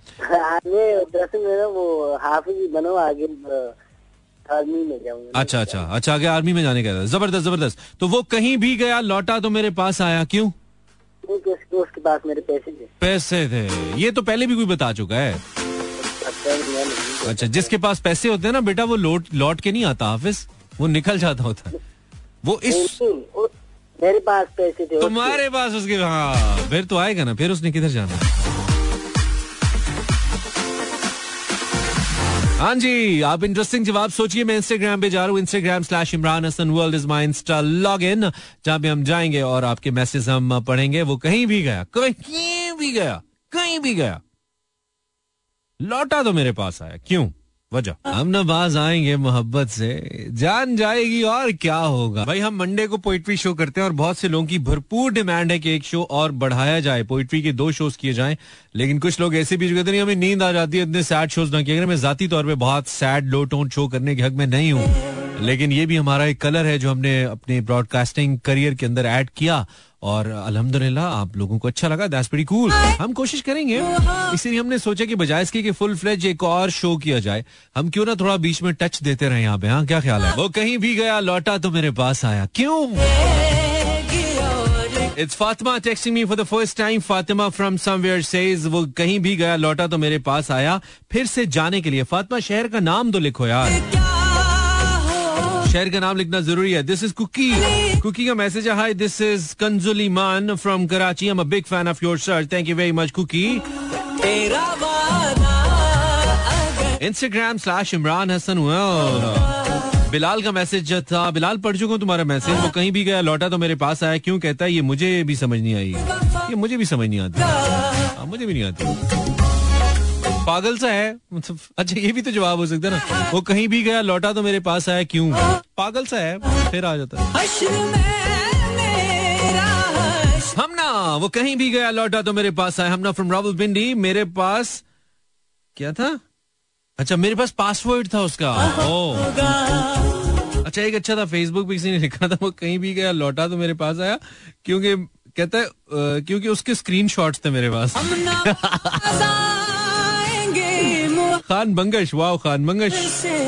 अच्छा आगे आर्मी में जाने का जबरदस्त। तो वो कहीं भी गया लौटा तो मेरे पास आया क्यों? उसके पास मेरे पैसे थे। ये तो पहले भी कोई बता चुका है। अच्छा जिसके पास पैसे होते हैं ना बेटा वो लौट के नहीं आता हाफिज। वो निकल जाता होता है। वो इस मेरे पास पैसे थे तुम्हारे पास उसके हाँ फिर तो आएगा ना। फिर उसने किधर जाना? हाँ जी आप इंटरेस्टिंग जवाब सोचिए। मैं इंस्टाग्राम पे जा रहा हूँ। Instagram/ImranHasanWorld is my Insta login जहाँ पे हम जाएंगे और आपके मैसेज हम पढ़ेंगे। वो कहीं भी गया लौटा तो मेरे पास आया क्यों? वजह हम नवाज आएंगे मोहब्बत से जान जाएगी और क्या होगा। भाई हम मंडे को पोइट्री शो करते हैं और बहुत से लोगों की भरपूर डिमांड है कि एक शो और बढ़ाया जाए। पोइट्री के 2 शोज किए जाएं। लेकिन कुछ लोग ऐसे भी जो कहते नहीं हमें नींद आ जाती है इतने सैड शोज ना किए जाएं। मैं जाती तौर पे बहुत सैड लो टोन शो करने के हक में नहीं हूँ लेकिन ये भी हमारा एक कलर है जो हमने अपने ब्रॉडकास्टिंग करियर के अंदर ऐड किया और अल्हम्दुलिल्लाह आप लोगों को अच्छा लगा। That's very cool. हम कोशिश करेंगे इसीलिए हमने सोचा कि बजाय इसके कि फुल फ्लेज एक और शो किया जाए हम क्यों ना थोड़ा बीच में टच देते रहे यहाँ पे। हाँ क्या ख्याल है? वो कहीं भी गया लौटा तो मेरे पास आया क्यों? It's Fatima texting me for the first time. Fatima from somewhere says वो कहीं भी गया लौटा तो मेरे पास आया फिर से जाने के लिए। फातिमा शहर का नाम तो लिखो यार। शहर का नाम लिखना जरूरी है। दिस इज कुकी का मैसेज है। Hi this is कंजुलीमान from Karachi. I am a big fan of your shirt. Thank you very much Cookie. Instagram/ImranHasanWorld Bilal का मैसेज था। बिलाल पढ़ चुका हूँ तुम्हारा मैसेज। वो कहीं भी गया लौटा तो मेरे पास आया क्यों कहता है ये मुझे भी समझ नहीं आई। ये मुझे भी समझ नहीं आती। मुझे भी नहीं आती। पागल सा है। अच्छा ये भी तो जवाब हो सकता है ना। वो कहीं भी गया लौटा तो मेरे पास आया क्यों? पागल सा है फिर आ जाता है। हमना वो कहीं भी गया लौटा तो मेरे पास आया। हमना फ्रॉम रावलपिंडी। मेरे पास क्या था? अच्छा मेरे पास पासवर्ड था उसका। ओह अच्छा एक अच्छा था। फेसबुक पे किसी ने लिखा था वो कहीं भी गया लौटा तो मेरे पास आया क्योंकि कहता है क्योंकि उसके स्क्रीनशॉट्स थे मेरे पास। खान बंगश वाओ खान बंगश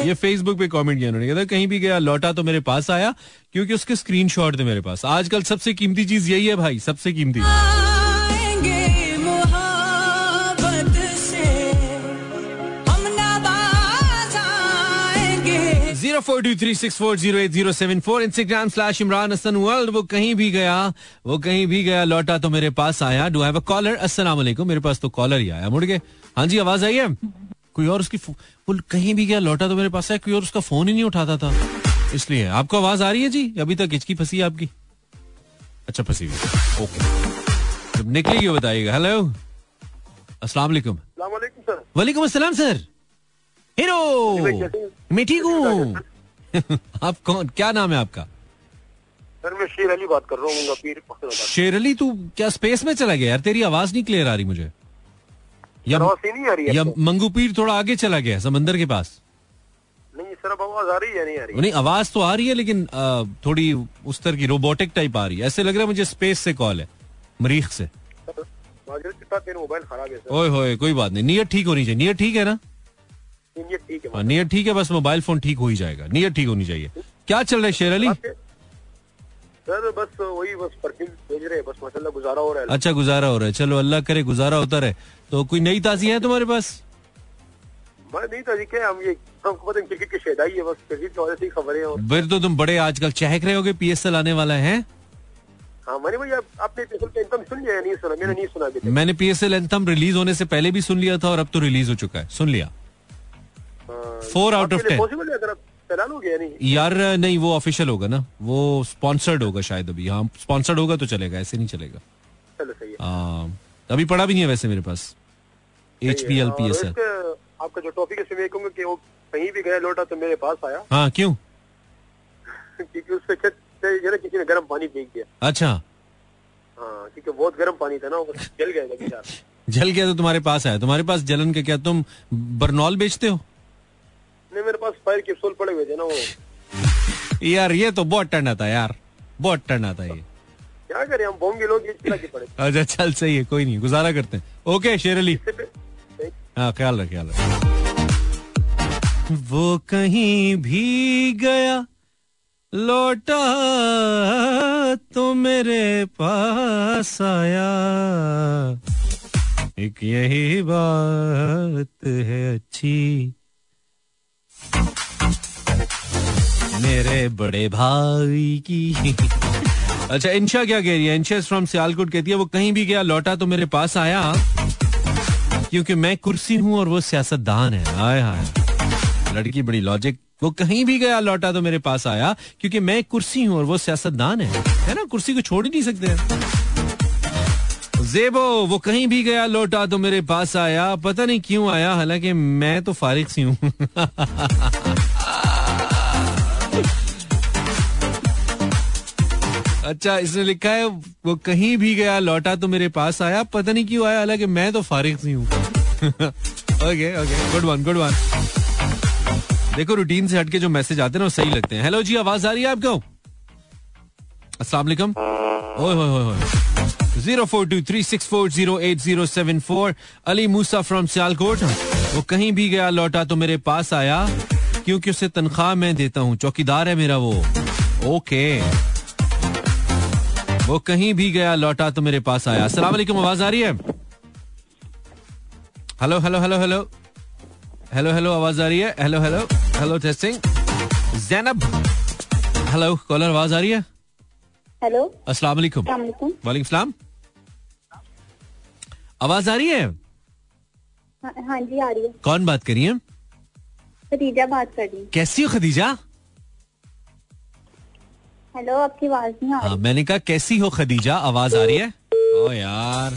ये फेसबुक पे कमेंट किया उन्होंने। कहता कहीं भी गया लौटा तो मेरे पास आया क्योंकि उसके स्क्रीनशॉट थे मेरे पास। आजकल सबसे कीमती चीज यही है भाई। सबसे कीमती 04236408074 Instagram/ImranHasan World। वो कहीं भी गया लौटा तो मेरे पास आया। Do have a caller? अस्सलाम वालेकुम। मेरे पास तो कॉलर ही आया, मुड़ गए। हाँ जी, आवाज आई है? कोई और उसकी वो कहीं भी गया लौटा तो मेरे पास आया, कोई और उसका फोन ही नहीं उठाता था, इसलिए। आपको आवाज आ रही है जी? अभी तक हिचकी फंसी है आपकी? अच्छा, फंसी हुई, ओके, जब निकलेगी बताइएगा। हेलो, अस्सलाम वालेकुम। वालेकुम अस्सलाम सर। हीरो, मैं ठीक हूँ। आप कौन, क्या नाम है आपका? सर मैं शेर अली बात कर रहा हूँ। शेर अली, तू क्या स्पेस में चला गया यार? तेरी आवाज नहीं क्लियर आ रही मुझे, या मंगू पीर थोड़ा आगे चला गया समंदर के पास? नहीं सर, अब आवाज आ रही है? नहीं आ रही। नहीं, आवाज तो आ रही है लेकिन थोड़ी उस तरह की रोबोटिक टाइप आ रही है। ऐसे लग रहा है मुझे स्पेस से कॉल है, मरीख से। मोबाइल खराब है। ओए होए, कोई बात नहीं, नीयत ठीक होनी चाहिए। नीयत ठीक है ना? नीयत ठीक है, बस मोबाइल फोन ठीक हो ही जाएगा। नीयत ठीक होनी चाहिए। क्या चल रहा है शेर अली? सर बस वही, बस परफ्यूम भेज रहे हैं, बस माशाल्लाह गुजारा हो रहा है। अच्छा, गुजारा हो रहा है, चलो अल्लाह करे गुजारा होता रहे। तो कोई नई ताजी है तुम्हारे पास? नहीं ताजी क्या, हम ये क्रिकेट की शेदाई है, बस क्रिकेट की वजह से ही खबरें हो। फिर तो तुम बड़े आजकल चहक रहे होगे, PSL आने वाला है। हाँ, आपने एंथम सुन लिया? नहीं सुना, मैंने नहीं सुना। मैंने PSL एंथम रिलीज होने से पहले भी सुन लिया था और अब तो रिलीज हो चुका है, सुन लिया। 4 out of 10 यार। नहीं, वो ऑफिशियल होगा ना, वो स्पॉन्सर्ड होगा शायद। अभी हाँ, स्पॉन्सर्ड होगा तो चलेगा, ऐसे नहीं चलेगा। चलो सही है। अभी पड़ा भी नहीं है वैसे मेरे पास। HPL PSL आपका जो टॉपिक है, इसमें कहूंगा कि वो कहीं भी गया लौटा तो मेरे पास आया। हाँ, क्यों? क्योंकि उसके छत से जो है किसी ने गर्म पानी फेंक दिया। अच्छा। हाँ, क्योंकि बहुत गर्म पानी था ना, वो जल गया। जल गया तो तुम्हारे पास आया। तुम्हारे पास जलन के क्या, तुम बर्नॉल बेचते हो? नहीं, मेरे पास फायर कैप्सूल पड़े हुए थे ना वो। यार ये तो बहुत टंडा था यार, बहुत टंडा था ये। क्या करें हम बॉम्बे लोग, इस तरह के पड़े। अच्छा चल, सही है, कोई नहीं, गुजारा करते हैं। ओके शेर अली, हाँ ख्याल रख, ख्याल रख। वो कहीं भी गया लौटा तो मेरे पास आया, एक यही बात है अच्छी, मेरे बड़े भाई की। अच्छा, इंशा क्या कह रही है? इंशा फ्रॉम सियालकोट कहती है, वो कहीं भी गया लौटा तो मेरे पास आया, क्योंकि मैं कुर्सी हूं और वो सियासतदान है। हाय हाय, लड़की बड़ी लॉजिक। वो कहीं भी गया लौटा तो मेरे पास आया, क्योंकि मैं कुर्सी हूं और वो सियासतदान है ना, कुर्सी को छोड़ ही नहीं सकते। जेबो, वो कहीं भी गया लौटा तो मेरे पास आया, पता नहीं क्यों आया, हालांकि मैं तो फारिग सी हूं। अच्छा, इसने लिखा है, वो कहीं भी गया लौटा तो मेरे पास आया, पता नहीं क्यों आया, हालांकि मैं तो फारिग सी हूँ। Okay okay, good one, good one. देखो, रूटीन से हटके जो मैसेज आते हैं ना, वो सही लगते हैं। हेलो जी, आवाज आ रही है आपको? अस्सलाम वालेकुम। ओए होए होए होए। 04236408074 अली मूसा फ्रॉम सियालकोट, वो कहीं भी गया लौटा तो मेरे पास आया, क्योंकि उसे तनख्वाह मैं देता हूँ, चौकीदार है मेरा वो। ओके, वो कहीं भी गया लौटा तो मेरे पास आया। अस्सलाम वालेकुम, आवाज आ रही है? Hello hello hello hello hello hello, आवाज आ रही है? Hello hello hello, testing. Zainab, hello caller, आवाज आ रही है? हेलो, अस्सलाम वालेकुम। वालेकुम सलाम, आवाज आ रही है? हाँ जी, आ रही है। कौन बात कर रही है? खदीजा बात कर रही है। कैसी हो खदीजा? हेलो, आपकी आवाज नहीं आ रही। हाँ, मैंने कहा कैसी हो खदीजा, आवाज आ रही है? ओ यार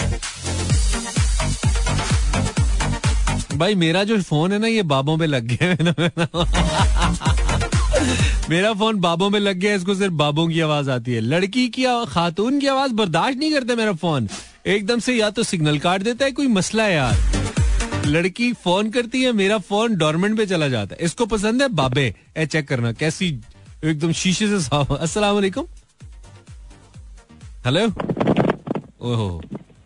भाई, मेरा जो फोन है ना, ये बाबों पे लग गया है ना। मेरा फोन बाबों पे लग गया है, इसको सिर्फ बाबों की आवाज आती है, लड़की की, खातून की आवाज बर्दाश्त नहीं करते। मेरा फोन एकदम से या तो सिग्नल काट देता है, कोई मसला है यार। लड़की फोन करती है, मेरा फोन डोरमेंट पे चला जाता है। इसको पसंद है बाबे, ए चेक करना कैसी एकदम शीशे से साफ। अस्सलाम वालेकुम। हेलो, ओहो,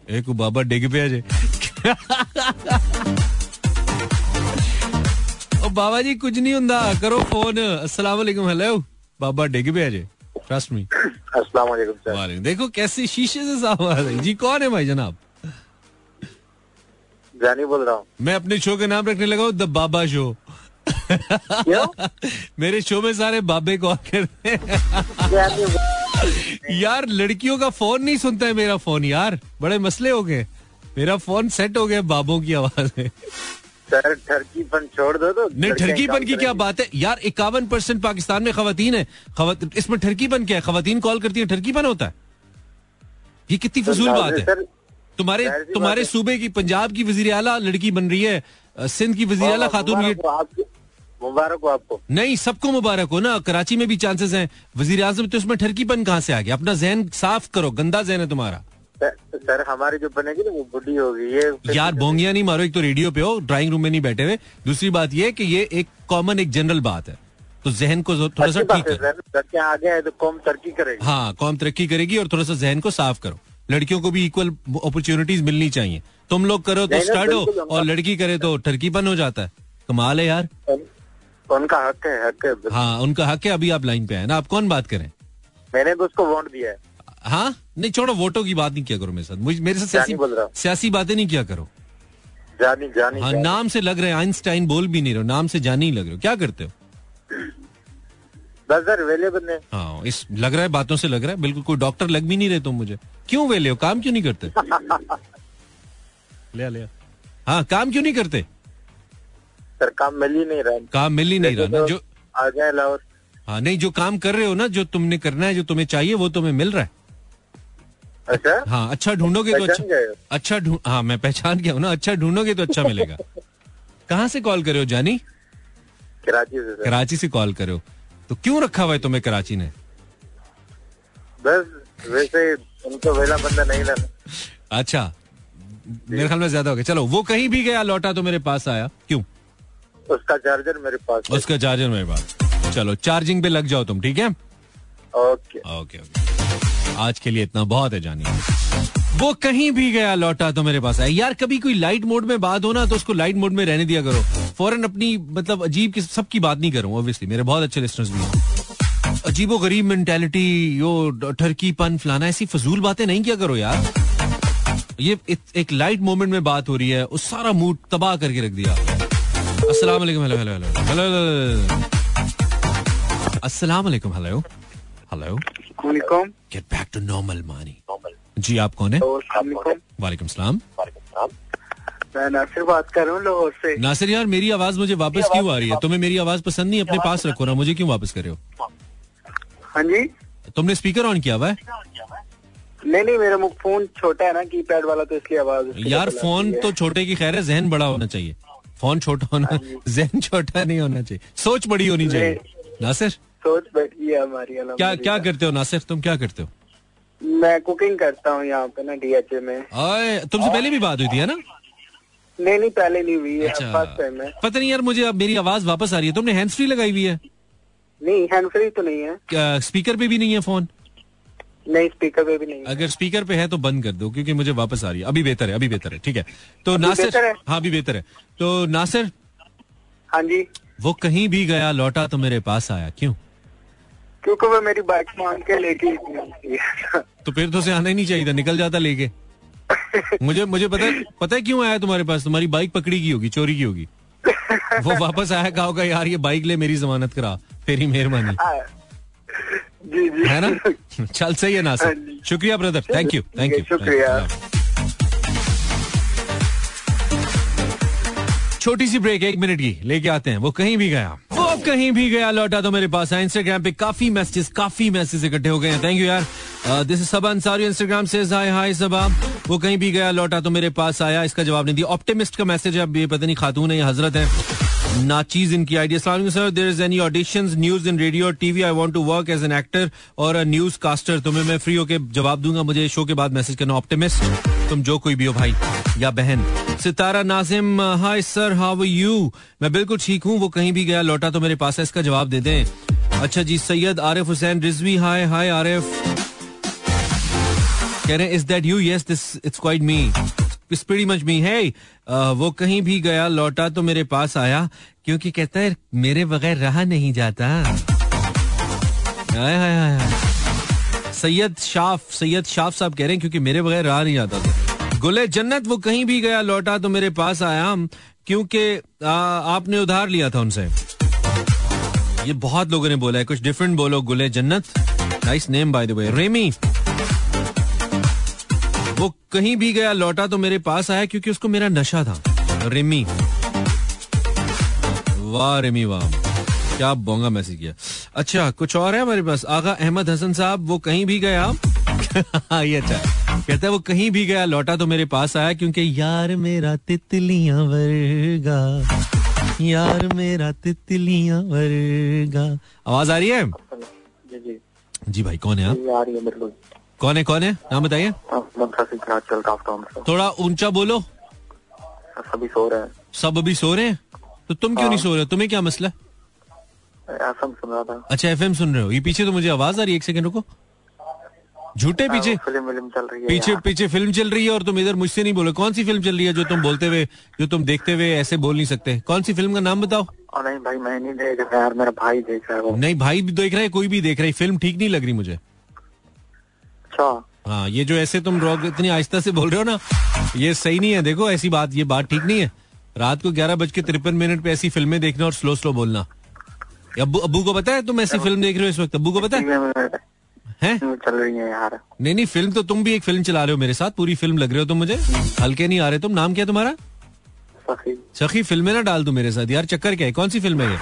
एक बाबा डिग पे आजे। ओ बाबा जी, कुछ नहीं हुंदा, करो फोन। अस्सलाम वालेकुम। हेलो, बाबा डिग पे आजे, ट्रस्ट मी। अस्सलाम वालेकुम सर। वालेकुम, देखो कैसे शीशे से साफ आ रही। जी कौन है भाई जनाब? जानी बोल रहा हूँ। मैं अपने शो का नाम रखने लगा हूँ द बाबा शो। मेरे शो में सारे बाबे कॉल करते हैं यार, लड़कियों का फोन नहीं सुनता है मेरा फोन यार, बड़े मसले हो गए। मेरा फोन सेट हो गया बाबों की आवाज में। सर ठरकीपन छोड़ दो तो। नहीं ठरकीपन की क्या बात है यार, 51% पाकिस्तान में खवातीन है। इसमें ठरकीपन क्या है? खवातीन कॉल करती है, ठरकीपन होता है? ये कितनी फजूल बात है। तुम्हारे सूबे की पंजाब की वजीर आला लड़की बन रही है, सिंध की वजीर आला खातून। ये मुबारक हो आपको। नहीं सबको मुबारक हो ना, कराची में भी चांसेस हैं वजीर आजम, तो उसमें ठरकीपन कहाँ से आ गया? अपना जहन साफ करो, गंदा जहन है तुम्हारा। सर हमारी जो बनेगी ना वो बुढ़ी होगी ये। यार बोंगिया नहीं मारो, एक तो रेडियो पे हो, ड्राइंग रूम में नहीं बैठे हुए। दूसरी बात ये कि ये एक कॉमन एक जनरल बात है, तो जहन को थोड़ा सा ठीक है। आगे है तो कौम तरक्की करेगी। हाँ कौम तरक्की करेगी, और थोड़ा सा जहन को साफ करो। लड़कियों को भी इक्वल अपॉर्चुनिटीज मिलनी चाहिए। तुम लोग करो तो स्टार्ट हो, और लड़की करे तो ठरकीपन हो जाता है। कमाल है यार, उनका हक है, हक है। हाँ उनका हक है। अभी आप लाइन पे आए ना, आप कौन बात करें? मैंने भी उसको वोट दिया है। हाँ नहीं छोड़ो, वोटों की बात नहीं किया करो मेरे साथ, मेरे साथ सियासी बातें नहीं किया करो। जानी जानी, हाँ, जानी नाम से लग रहे हैं, आइंस्टाइन बोल भी नहीं रहे, नाम से जानी ही लग रहे हो। क्या करते हो? बस सर वेले बने। हाँ इस लग रहा है, बातों से लग रहा है, बिल्कुल कोई डॉक्टर लग भी नहीं रहे तुम मुझे। क्यों वेले हो, काम क्यों नहीं करते? ले हाँ काम क्यों नहीं करते? सर काम मिल ही नहीं रहा। काम मिल ही नहीं रहा ना, जो आ जाए लाहौर। हाँ नहीं जो काम कर रहे हो ना, जो तुमने करना है, जो तुम्हें चाहिए वो तुम्हें मिल रहा है। अच्छा हाँ, अच्छा ढूंढोगे तो अच्छा हाँ मैं पहचान गया हूँ ना, अच्छा ढूंढोगे तो अच्छा मिलेगा। कहाँ से कॉल करे हो जानी? कराची से। कराची से कॉल करे हो, तो क्यों रखा हुआ है तुम्हें कराची ने? बस वैसे उनको वेला बंदा नहीं लाना। अच्छा मेरे ख्याल में ज्यादा हो गया। चलो वो कहीं भी गया, लौटा तो मेरे पास आया। क्यों? उसका चार्जर मेरे पास। चलो चार्जिंग पे लग जाओ तुम, ठीक है? ओके। आज के लिए इतना बहुत है जानी। वो कहीं भी गया लौटा तो मेरे पास आया। यार कभी कोई लाइट मोड में बात हो ना तो उसको लाइट मोड में रहने दिया करो। फौरन अपनी मतलब अजीब की सबकी बात नहीं करूँ, ऑब्वियसली मेरे बहुत अच्छे लिस्टनर्स भी हैं। अजीबो गरीब मेंटेलिटी, यो ठरकीपन फलाना, ऐसी फजूल बातें नहीं किया करो यार। ये एक लाइट मोमेंट में बात हो रही है, उस सारा मूड तबाह करके रख दिया। Assalamualaikum. Get back to normal, Mani. जी आप कौन है? वालेकुम सलाम। मैं नासिर बात कर रहा हूँ लाहौर से। नासिर यार मेरी आवाज मुझे वापस क्यों आ रही है? तुम्हें मेरी आवाज पसंद नहीं? अपने पास रखो ना, मुझे क्यों वापस कर रहे हो? हाँ जी तुमने स्पीकर ऑन किया हुआ है? नहीं मेरा फोन छोटा है ना, कीपैड वाला, तो इसलिए आवाज। यार फोन तो छोटे की खैर है, जहन बड़ा होना चाहिए। फोन छोटा होना, जहन छोटा नहीं होना चाहिए, सोच बड़ी होनी चाहिए। नासिर सोच बड़ी है हमारी। क्या करते हो नासिर, तुम क्या करते हो? मैं कुकिंग करता हूँ यहाँ पे ना DHA में। तुमसे पहले भी बात हुई थी है ना? नहीं पहले नहीं हुई है, फर्स्ट टाइम है। पता नहीं यार मुझे अब मेरी आवाज वापस आ रही है। तुमने हैंड फ्री लगाई हुई है? नहीं हैंड फ्री तो नहीं है। स्पीकर पे भी नहीं है फोन? नहीं स्पीकर पे भी नहीं। अगर स्पीकर पे है तो बंद कर दो क्योंकि मुझे वापस आ रही है। अभी बेहतर है ठीक है। तो नासिर हाँ अभी बेहतर है। तो नासिर हाँ जी, वो कहीं भी गया लौटा तो मेरे पास आया। क्यों? क्योंकि वो मेरी बाइक मांग के लेके तो फिर तो से आना ही नहीं चाहिए था, निकल जाता लेके। मुझे पता है क्यों आया तुम्हारे पास? तुम्हारी बाइक पकड़ी की होगी, चोरी की होगी। वो वापस आया, कहा होगा यार ये बाइक ले, मेरी जमानत करा, तेरी मेहरबानी जी। है ना? चल सही है नासिर, शुक्रिया ब्रदर, थैंक यू शुक्रिया। छोटी सी ब्रेक 1 मिनट की लेके आते हैं। वो कहीं भी गया लौटा तो मेरे पास है। इंस्टाग्राम पे काफी मैसेज इकट्ठे हो गए हैं। थैंक यू यार। This is Saba Ansari, Instagram से हाय सबा। वो कहीं भी गया लौटा तो मेरे पास आया, इसका जवाब नहीं दिया। ऑप्टिमिस्ट का मैसेज है, अब ये पता नहीं खातून है या हजरत है, नाचीज इनकी आइडिया। अस्सलाम वालेकुम sir, there is any auditions news in radio और TV, I want to work as an actor और अ न्यूज कास्टर। तुम्हें मैं फ्री होके जवाब दूंगा, मुझे शो के बाद मैसेज करना। ऑप्टिमिस्ट तुम जो कोई भी हो भाई या बहन। Sitara Nazim hi sir how are you, मैं बिल्कुल ठीक हूँ। वो कहीं भी गया लौटा तो मेरे पास है, इसका जवाब दे दें। अच्छा जी, सैयद आरिफ हुसैन रिजवी हाय आरिफ, कह रहे हैं is that you? Yes this it's quite me, speedy much me है। वो कहीं भी गया लौटा तो मेरे पास आया क्योंकि कहता है मेरे बगैर रहा नहीं जाता। सैयद शाफ साहब कह रहे हैं क्योंकि मेरे बगैर रहा नहीं जाता। गुले जन्नत, वो कहीं भी गया लौटा तो मेरे पास आया क्योंकि आपने उधार लिया था उनसे। ये बहुत लोगों ने बोला है, कुछ डिफरेंट बोलो. Gule Jannat, nice name by the way. Ramie, वो कहीं भी गया लौटा तो मेरे पास आया क्योंकि उसको मेरा नशा था. रेमी, वाह रेमी वाह, क्या बोंगा मैसेज किया. अच्छा कुछ और है हमारे पास. आगा अहमद हसन साहब, वो कहीं भी गया ये अच्छा कहता है, वो कहीं भी गया लौटा तो मेरे पास आया क्योंकि यार मेरा तितलियां वर्गा, यार मेरा तितलियां वर्गा. आवाज आ रही है? जी जी भाई, कौन है आप? कौन है नाम बताइए. थोड़ा ऊंचा बोलो. सब अभी सो रहे हैं तो तुम क्यों नहीं सो रहे हो? तुम्हें क्या मसला? एफएम सुन रहा था. अच्छा एफएम सुन रहे हो? ये पीछे तो मुझे आवाज आ रही है, एक सेकंड रुको. झूठे पीछे फिल्म चल रही है, पीछे फिल्म चल रही है और तुम इधर मुझसे नहीं बोलो. कौन सी फिल्म चल रही है जो तुम बोलते हुए, जो तुम देखते हुए ऐसे बोल नहीं सकते? कौन सी फिल्म का नाम बताओ. नहीं भाई मैं नहीं देख रहा यार, मेरा भाई देख रहा है. नहीं भाई भी देख रहा है, कोई भी देख रहा है. फिल्म ठीक नहीं लग रही मुझे. अच्छा हाँ, ये जो ऐसे तुम रोक इतनी आहिस्ता से बोल रहे हो ना, ये सही नहीं है. देखो ऐसी बात, ये बात ठीक नहीं है. रात को 11:53 पे ऐसी फिल्में देखना और स्लो स्लो बोलना. अबू को पता है तुम ऐसी फिल्म देख रहे हो इस वक्त? अबू को पता है? चल रही है यार. नहीं फिल्म तो तुम भी एक फिल्म चला रहे हो मेरे साथ, पूरी फिल्म लग रहे हो तुम मुझे. हल्के नहीं आ रहे तुम. नाम क्या तुम्हारा? सखी. फिल्म में ना डाल दो मेरे साथ यार, चक्कर क्या है? कौन सी फिल्म है ये?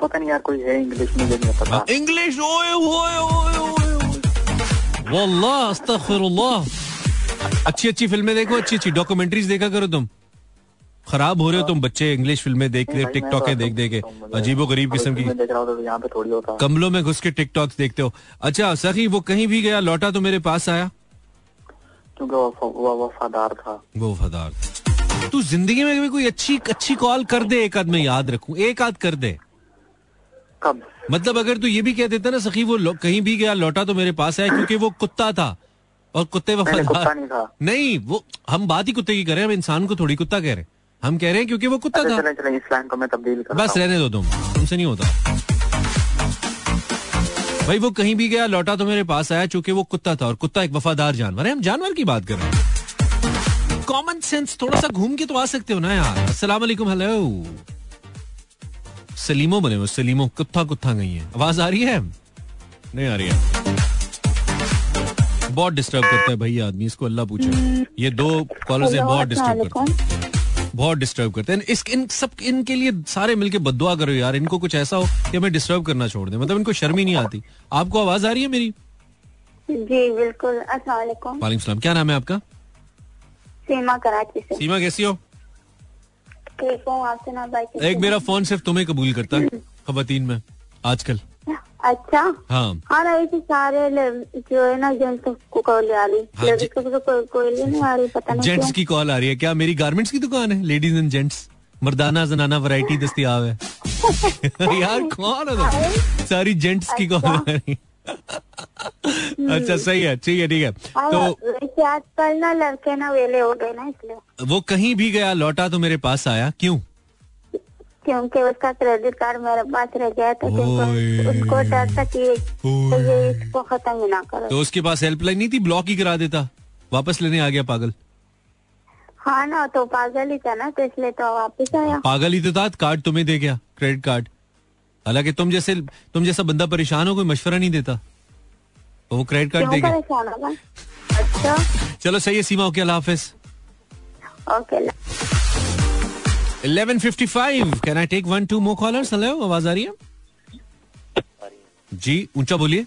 पता नहीं यार, कोई है इंग्लिश में, नहीं पता इंग्लिश. ओए ओए वल्लाह अस्तगफिरुल्लाह. अच्छी फिल्में देखो, अच्छी डॉक्यूमेंट्रीज देखा करो. तुम खराब हो रहे हो तुम बच्चे, इंग्लिश फिल्में देख रहे हो, टिकटॉकें देख के अजीबो गरीब किस्म की. कमलों में घुस के टिकटॉक देखते हो. अच्छा सखी, वो कहीं भी गया लौटा तो मेरे पास आया क्योंकि वो वफादार था. तू जिंदगी में भी कोई अच्छी कॉल कर दे, एक आध में याद रखूं, एक आध कर दे. कब? मतलब अगर तू ये भी कह देता ना सखी, वो कहीं भी गया लौटा तो मेरे पास आया क्योंकि वो कुत्ता था और कुत्ते वफादार नहीं. वो हम बात ही कुत्ते की कर रहे हैं, हम इंसान को थोड़ी कुत्ता कह रहे हैं. हम कह रहे हैं क्योंकि वो कुत्ता था. चले इस लाइन को मैं तब्दील करता हूं. बस रहने दो तुमसे नहीं होता भाई. वो कहीं भी गया लौटा तो मेरे पास आया क्योंकि वो कुत्ता था और कुत्ता एक वफादार जानवर है. हम जानवर की बात कर रहे हैं. कॉमन सेंस थोड़ा सा घूम के तो आ सकते हो ना यार. अस्सलाम वालेकुम. हेलो सलीमो बने हुए. सलीमो कुत्ता गई है. आवाज आ रही है? नहीं आ रही है. बहुत डिस्टर्ब करता है भाई आदमी, इसको अल्लाह पूछे. ये दो कॉलर्स हैं बहुत डिस्टर्ब करते हैं, बहुत डिस्टर्ब करते हैं. इनके लिए सारे मिलके बद्दुआ करो यार, इनको कुछ ऐसा हो कि हमें डिस्टर्ब करना छोड़ दे. मतलब इनको शर्म ही नहीं आती. आपको आवाज आ रही है मेरी? जी बिल्कुल. अस्सलाम वालेकुम. वालेकुम सलाम. क्या नाम है आपका? सीमा, कराची से. सीमा कैसी हो? ठीक हूँ, आपसे नाम बात. एक मेरा फोन सिर्फ तुम्हें कबूल करता है खवातीन में आजकल. अच्छा हाँ ना, ऐसे सारे जो है ना जेंट्स को कॉल आ रही, लेडीज को कॉल नहीं आ रही, पता नहीं जेंट्स की कॉल आ रही है. क्या मेरी गारमेंट्स की दुकान है? लेडीज एंड जेंट्स, मर्दाना जनाना वैरायटी दस्तियाब है. यार कौन है? सारी जेंट्स की कॉल आ रही. अच्छा सही है, ठीक है ठीक है. तो आजकल ना लड़के ना वेले हो गए ना, इसलिए. वो कहीं भी गया लौटा तो मेरे पास आया क्यों? क्योंकि उसका क्रेडिट कार्ड मेरे पास रह गया था. उनको डर था कि ये इसको खत्म ना करो. तो उसके पास हेल्पलाइन नहीं थी? ब्लॉक ही करा देता, वापस लेने आ गया पागल. हाँ ना, तो पागल ही था ना, तो इसलिए तो वापस आया. पागल ही तो था, कार्ड तुम्हें दे गया, क्रेडिट कार्ड. हालांकि तुम जैसा बंदा परेशान हो, कोई मशवरा नहीं देता, वो क्रेडिट कार्ड दे गया. अच्छा चलो सही है सीमा, ओके अल्लाह हाफिज. Okay 11:55. Can I take 1-2 more callers? Hello, आवाज आ रही है? जी ऊंचा बोलिए.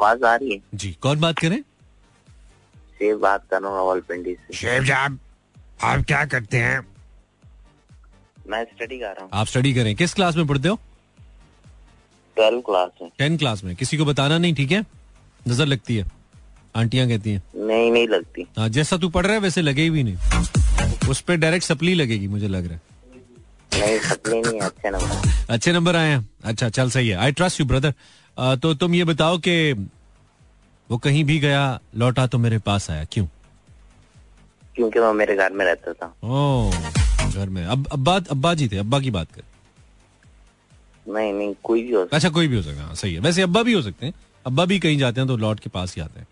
आवाज आ रही है? जी कौन बात करें? शेब बात कर रहा हूँ रावलपिंडी से. शेब साहब आप क्या करते हैं? मैं स्टडी कर रहा हूँ. आप स्टडी करें? किस क्लास में पढ़ते हो? 12 क्लास में. 10 क्लास में. किसी को बताना नहीं ठीक है, नजर लगती है, आंटियाँ कहती है. नहीं लगती. हाँ जैसा तू पढ़ रहा है वैसे लगे भी नहीं, उस पे डायरेक्ट सप्ली लगेगी मुझे लग रहा है. नहीं सप्ली नहीं, अच्छे नंबर आए हैं. अच्छा चल सही है, आई ट्रस्ट यू ब्रदर. तो तुम ये बताओ कि वो कहीं भी गया लौटा तो मेरे पास आया क्यों? क्योंकि वो मेरे घर में रहता था. ओ घर में. अब अब्बा जी थे? अब्बा की बात कर. नहीं कोई भी हो सकता. अच्छा कोई भी हो सकता, सही है. वैसे अब्बा भी हो सकते हैं, अब्बा भी कहीं जाते हैं तो लौट के पास ही आते हैं.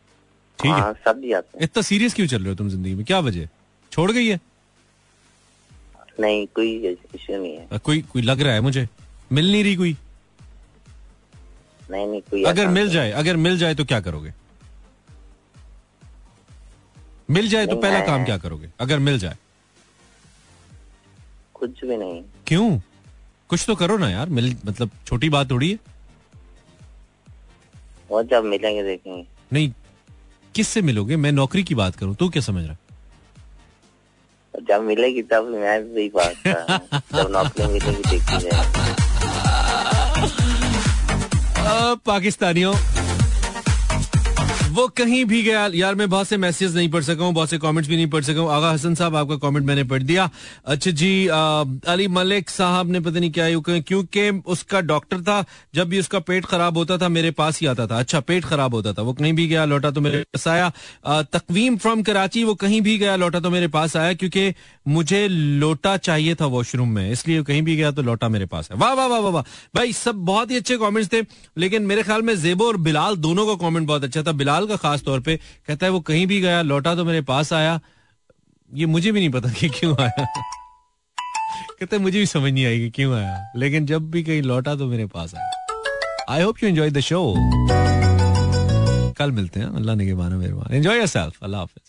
ठीक है सब जाते हैं. इतना सीरियस क्यों चल रहे हो तुम जिंदगी में? क्या वजह? छोड़ गई है? नहीं कोई इश्यू नहीं है. कोई लग रहा है मुझे. मिल नहीं रही कोई? नहीं कोई। अगर मिल जाए तो क्या करोगे? मिल जाए तो पहला काम क्या करोगे अगर मिल जाए? कुछ भी नहीं। क्यों? कुछ तो करो ना यार, मिल मतलब छोटी बात थोड़ी है। और जब मिलेंगे देखेंगे। नहीं, किससे मिलोगे? मैं नौकरी की बात करूं, तू क्या समझ रहा है? जब मिलेगी तब मैं भी बात करूं, जब नौकरी मिलेगी देखते हैं। पाकिस्तानियों, वो कहीं भी गया यार, मैं बहुत से मैसेजेस नहीं पढ़ सका हूँ, बहुत से कमेंट्स भी नहीं पढ़ सका हूँ। आगा हसन साहब आपका कमेंट मैंने पढ़ दिया। अच्छा जी, अली मलिक साहब ने पता नहीं क्या है, क्योंकि उसका डॉक्टर था, जब भी उसका पेट खराब होता था मेरे पास ही आता था। अच्छा, पेट खराब होता था, वो कहीं भी गया लौटा तो मेरे पास आया। तकवीम फ्रॉम कराची, वो कहीं भी गया लौटा तो मेरे पास आया, क्योंकि मुझे लोटा चाहिए था वॉशरूम में, इसलिए कहीं भी गया तो लोटा मेरे पास है। वाह वाह वाह वाह भाई, सब बहुत ही अच्छे कॉमेंट्स थे। लेकिन मेरे ख्याल में जेबो और बिलाल दोनों का कॉमेंट बहुत अच्छा था। बिलाल का खास तौर पे कहता है वो कहीं भी गया लौटा तो मेरे पास आया। ये मुझे भी नहीं पता कि क्यों आया कहता है मुझे भी समझ नहीं आएगी क्यों आया, लेकिन जब भी कहीं लौटा तो मेरे पास आया। I hope you enjoy the show, कल मिलते हैं। अल्लाह ने के बानो मेहरबान, एंजॉय योरसेल्फ, अल्लाह हाफिज।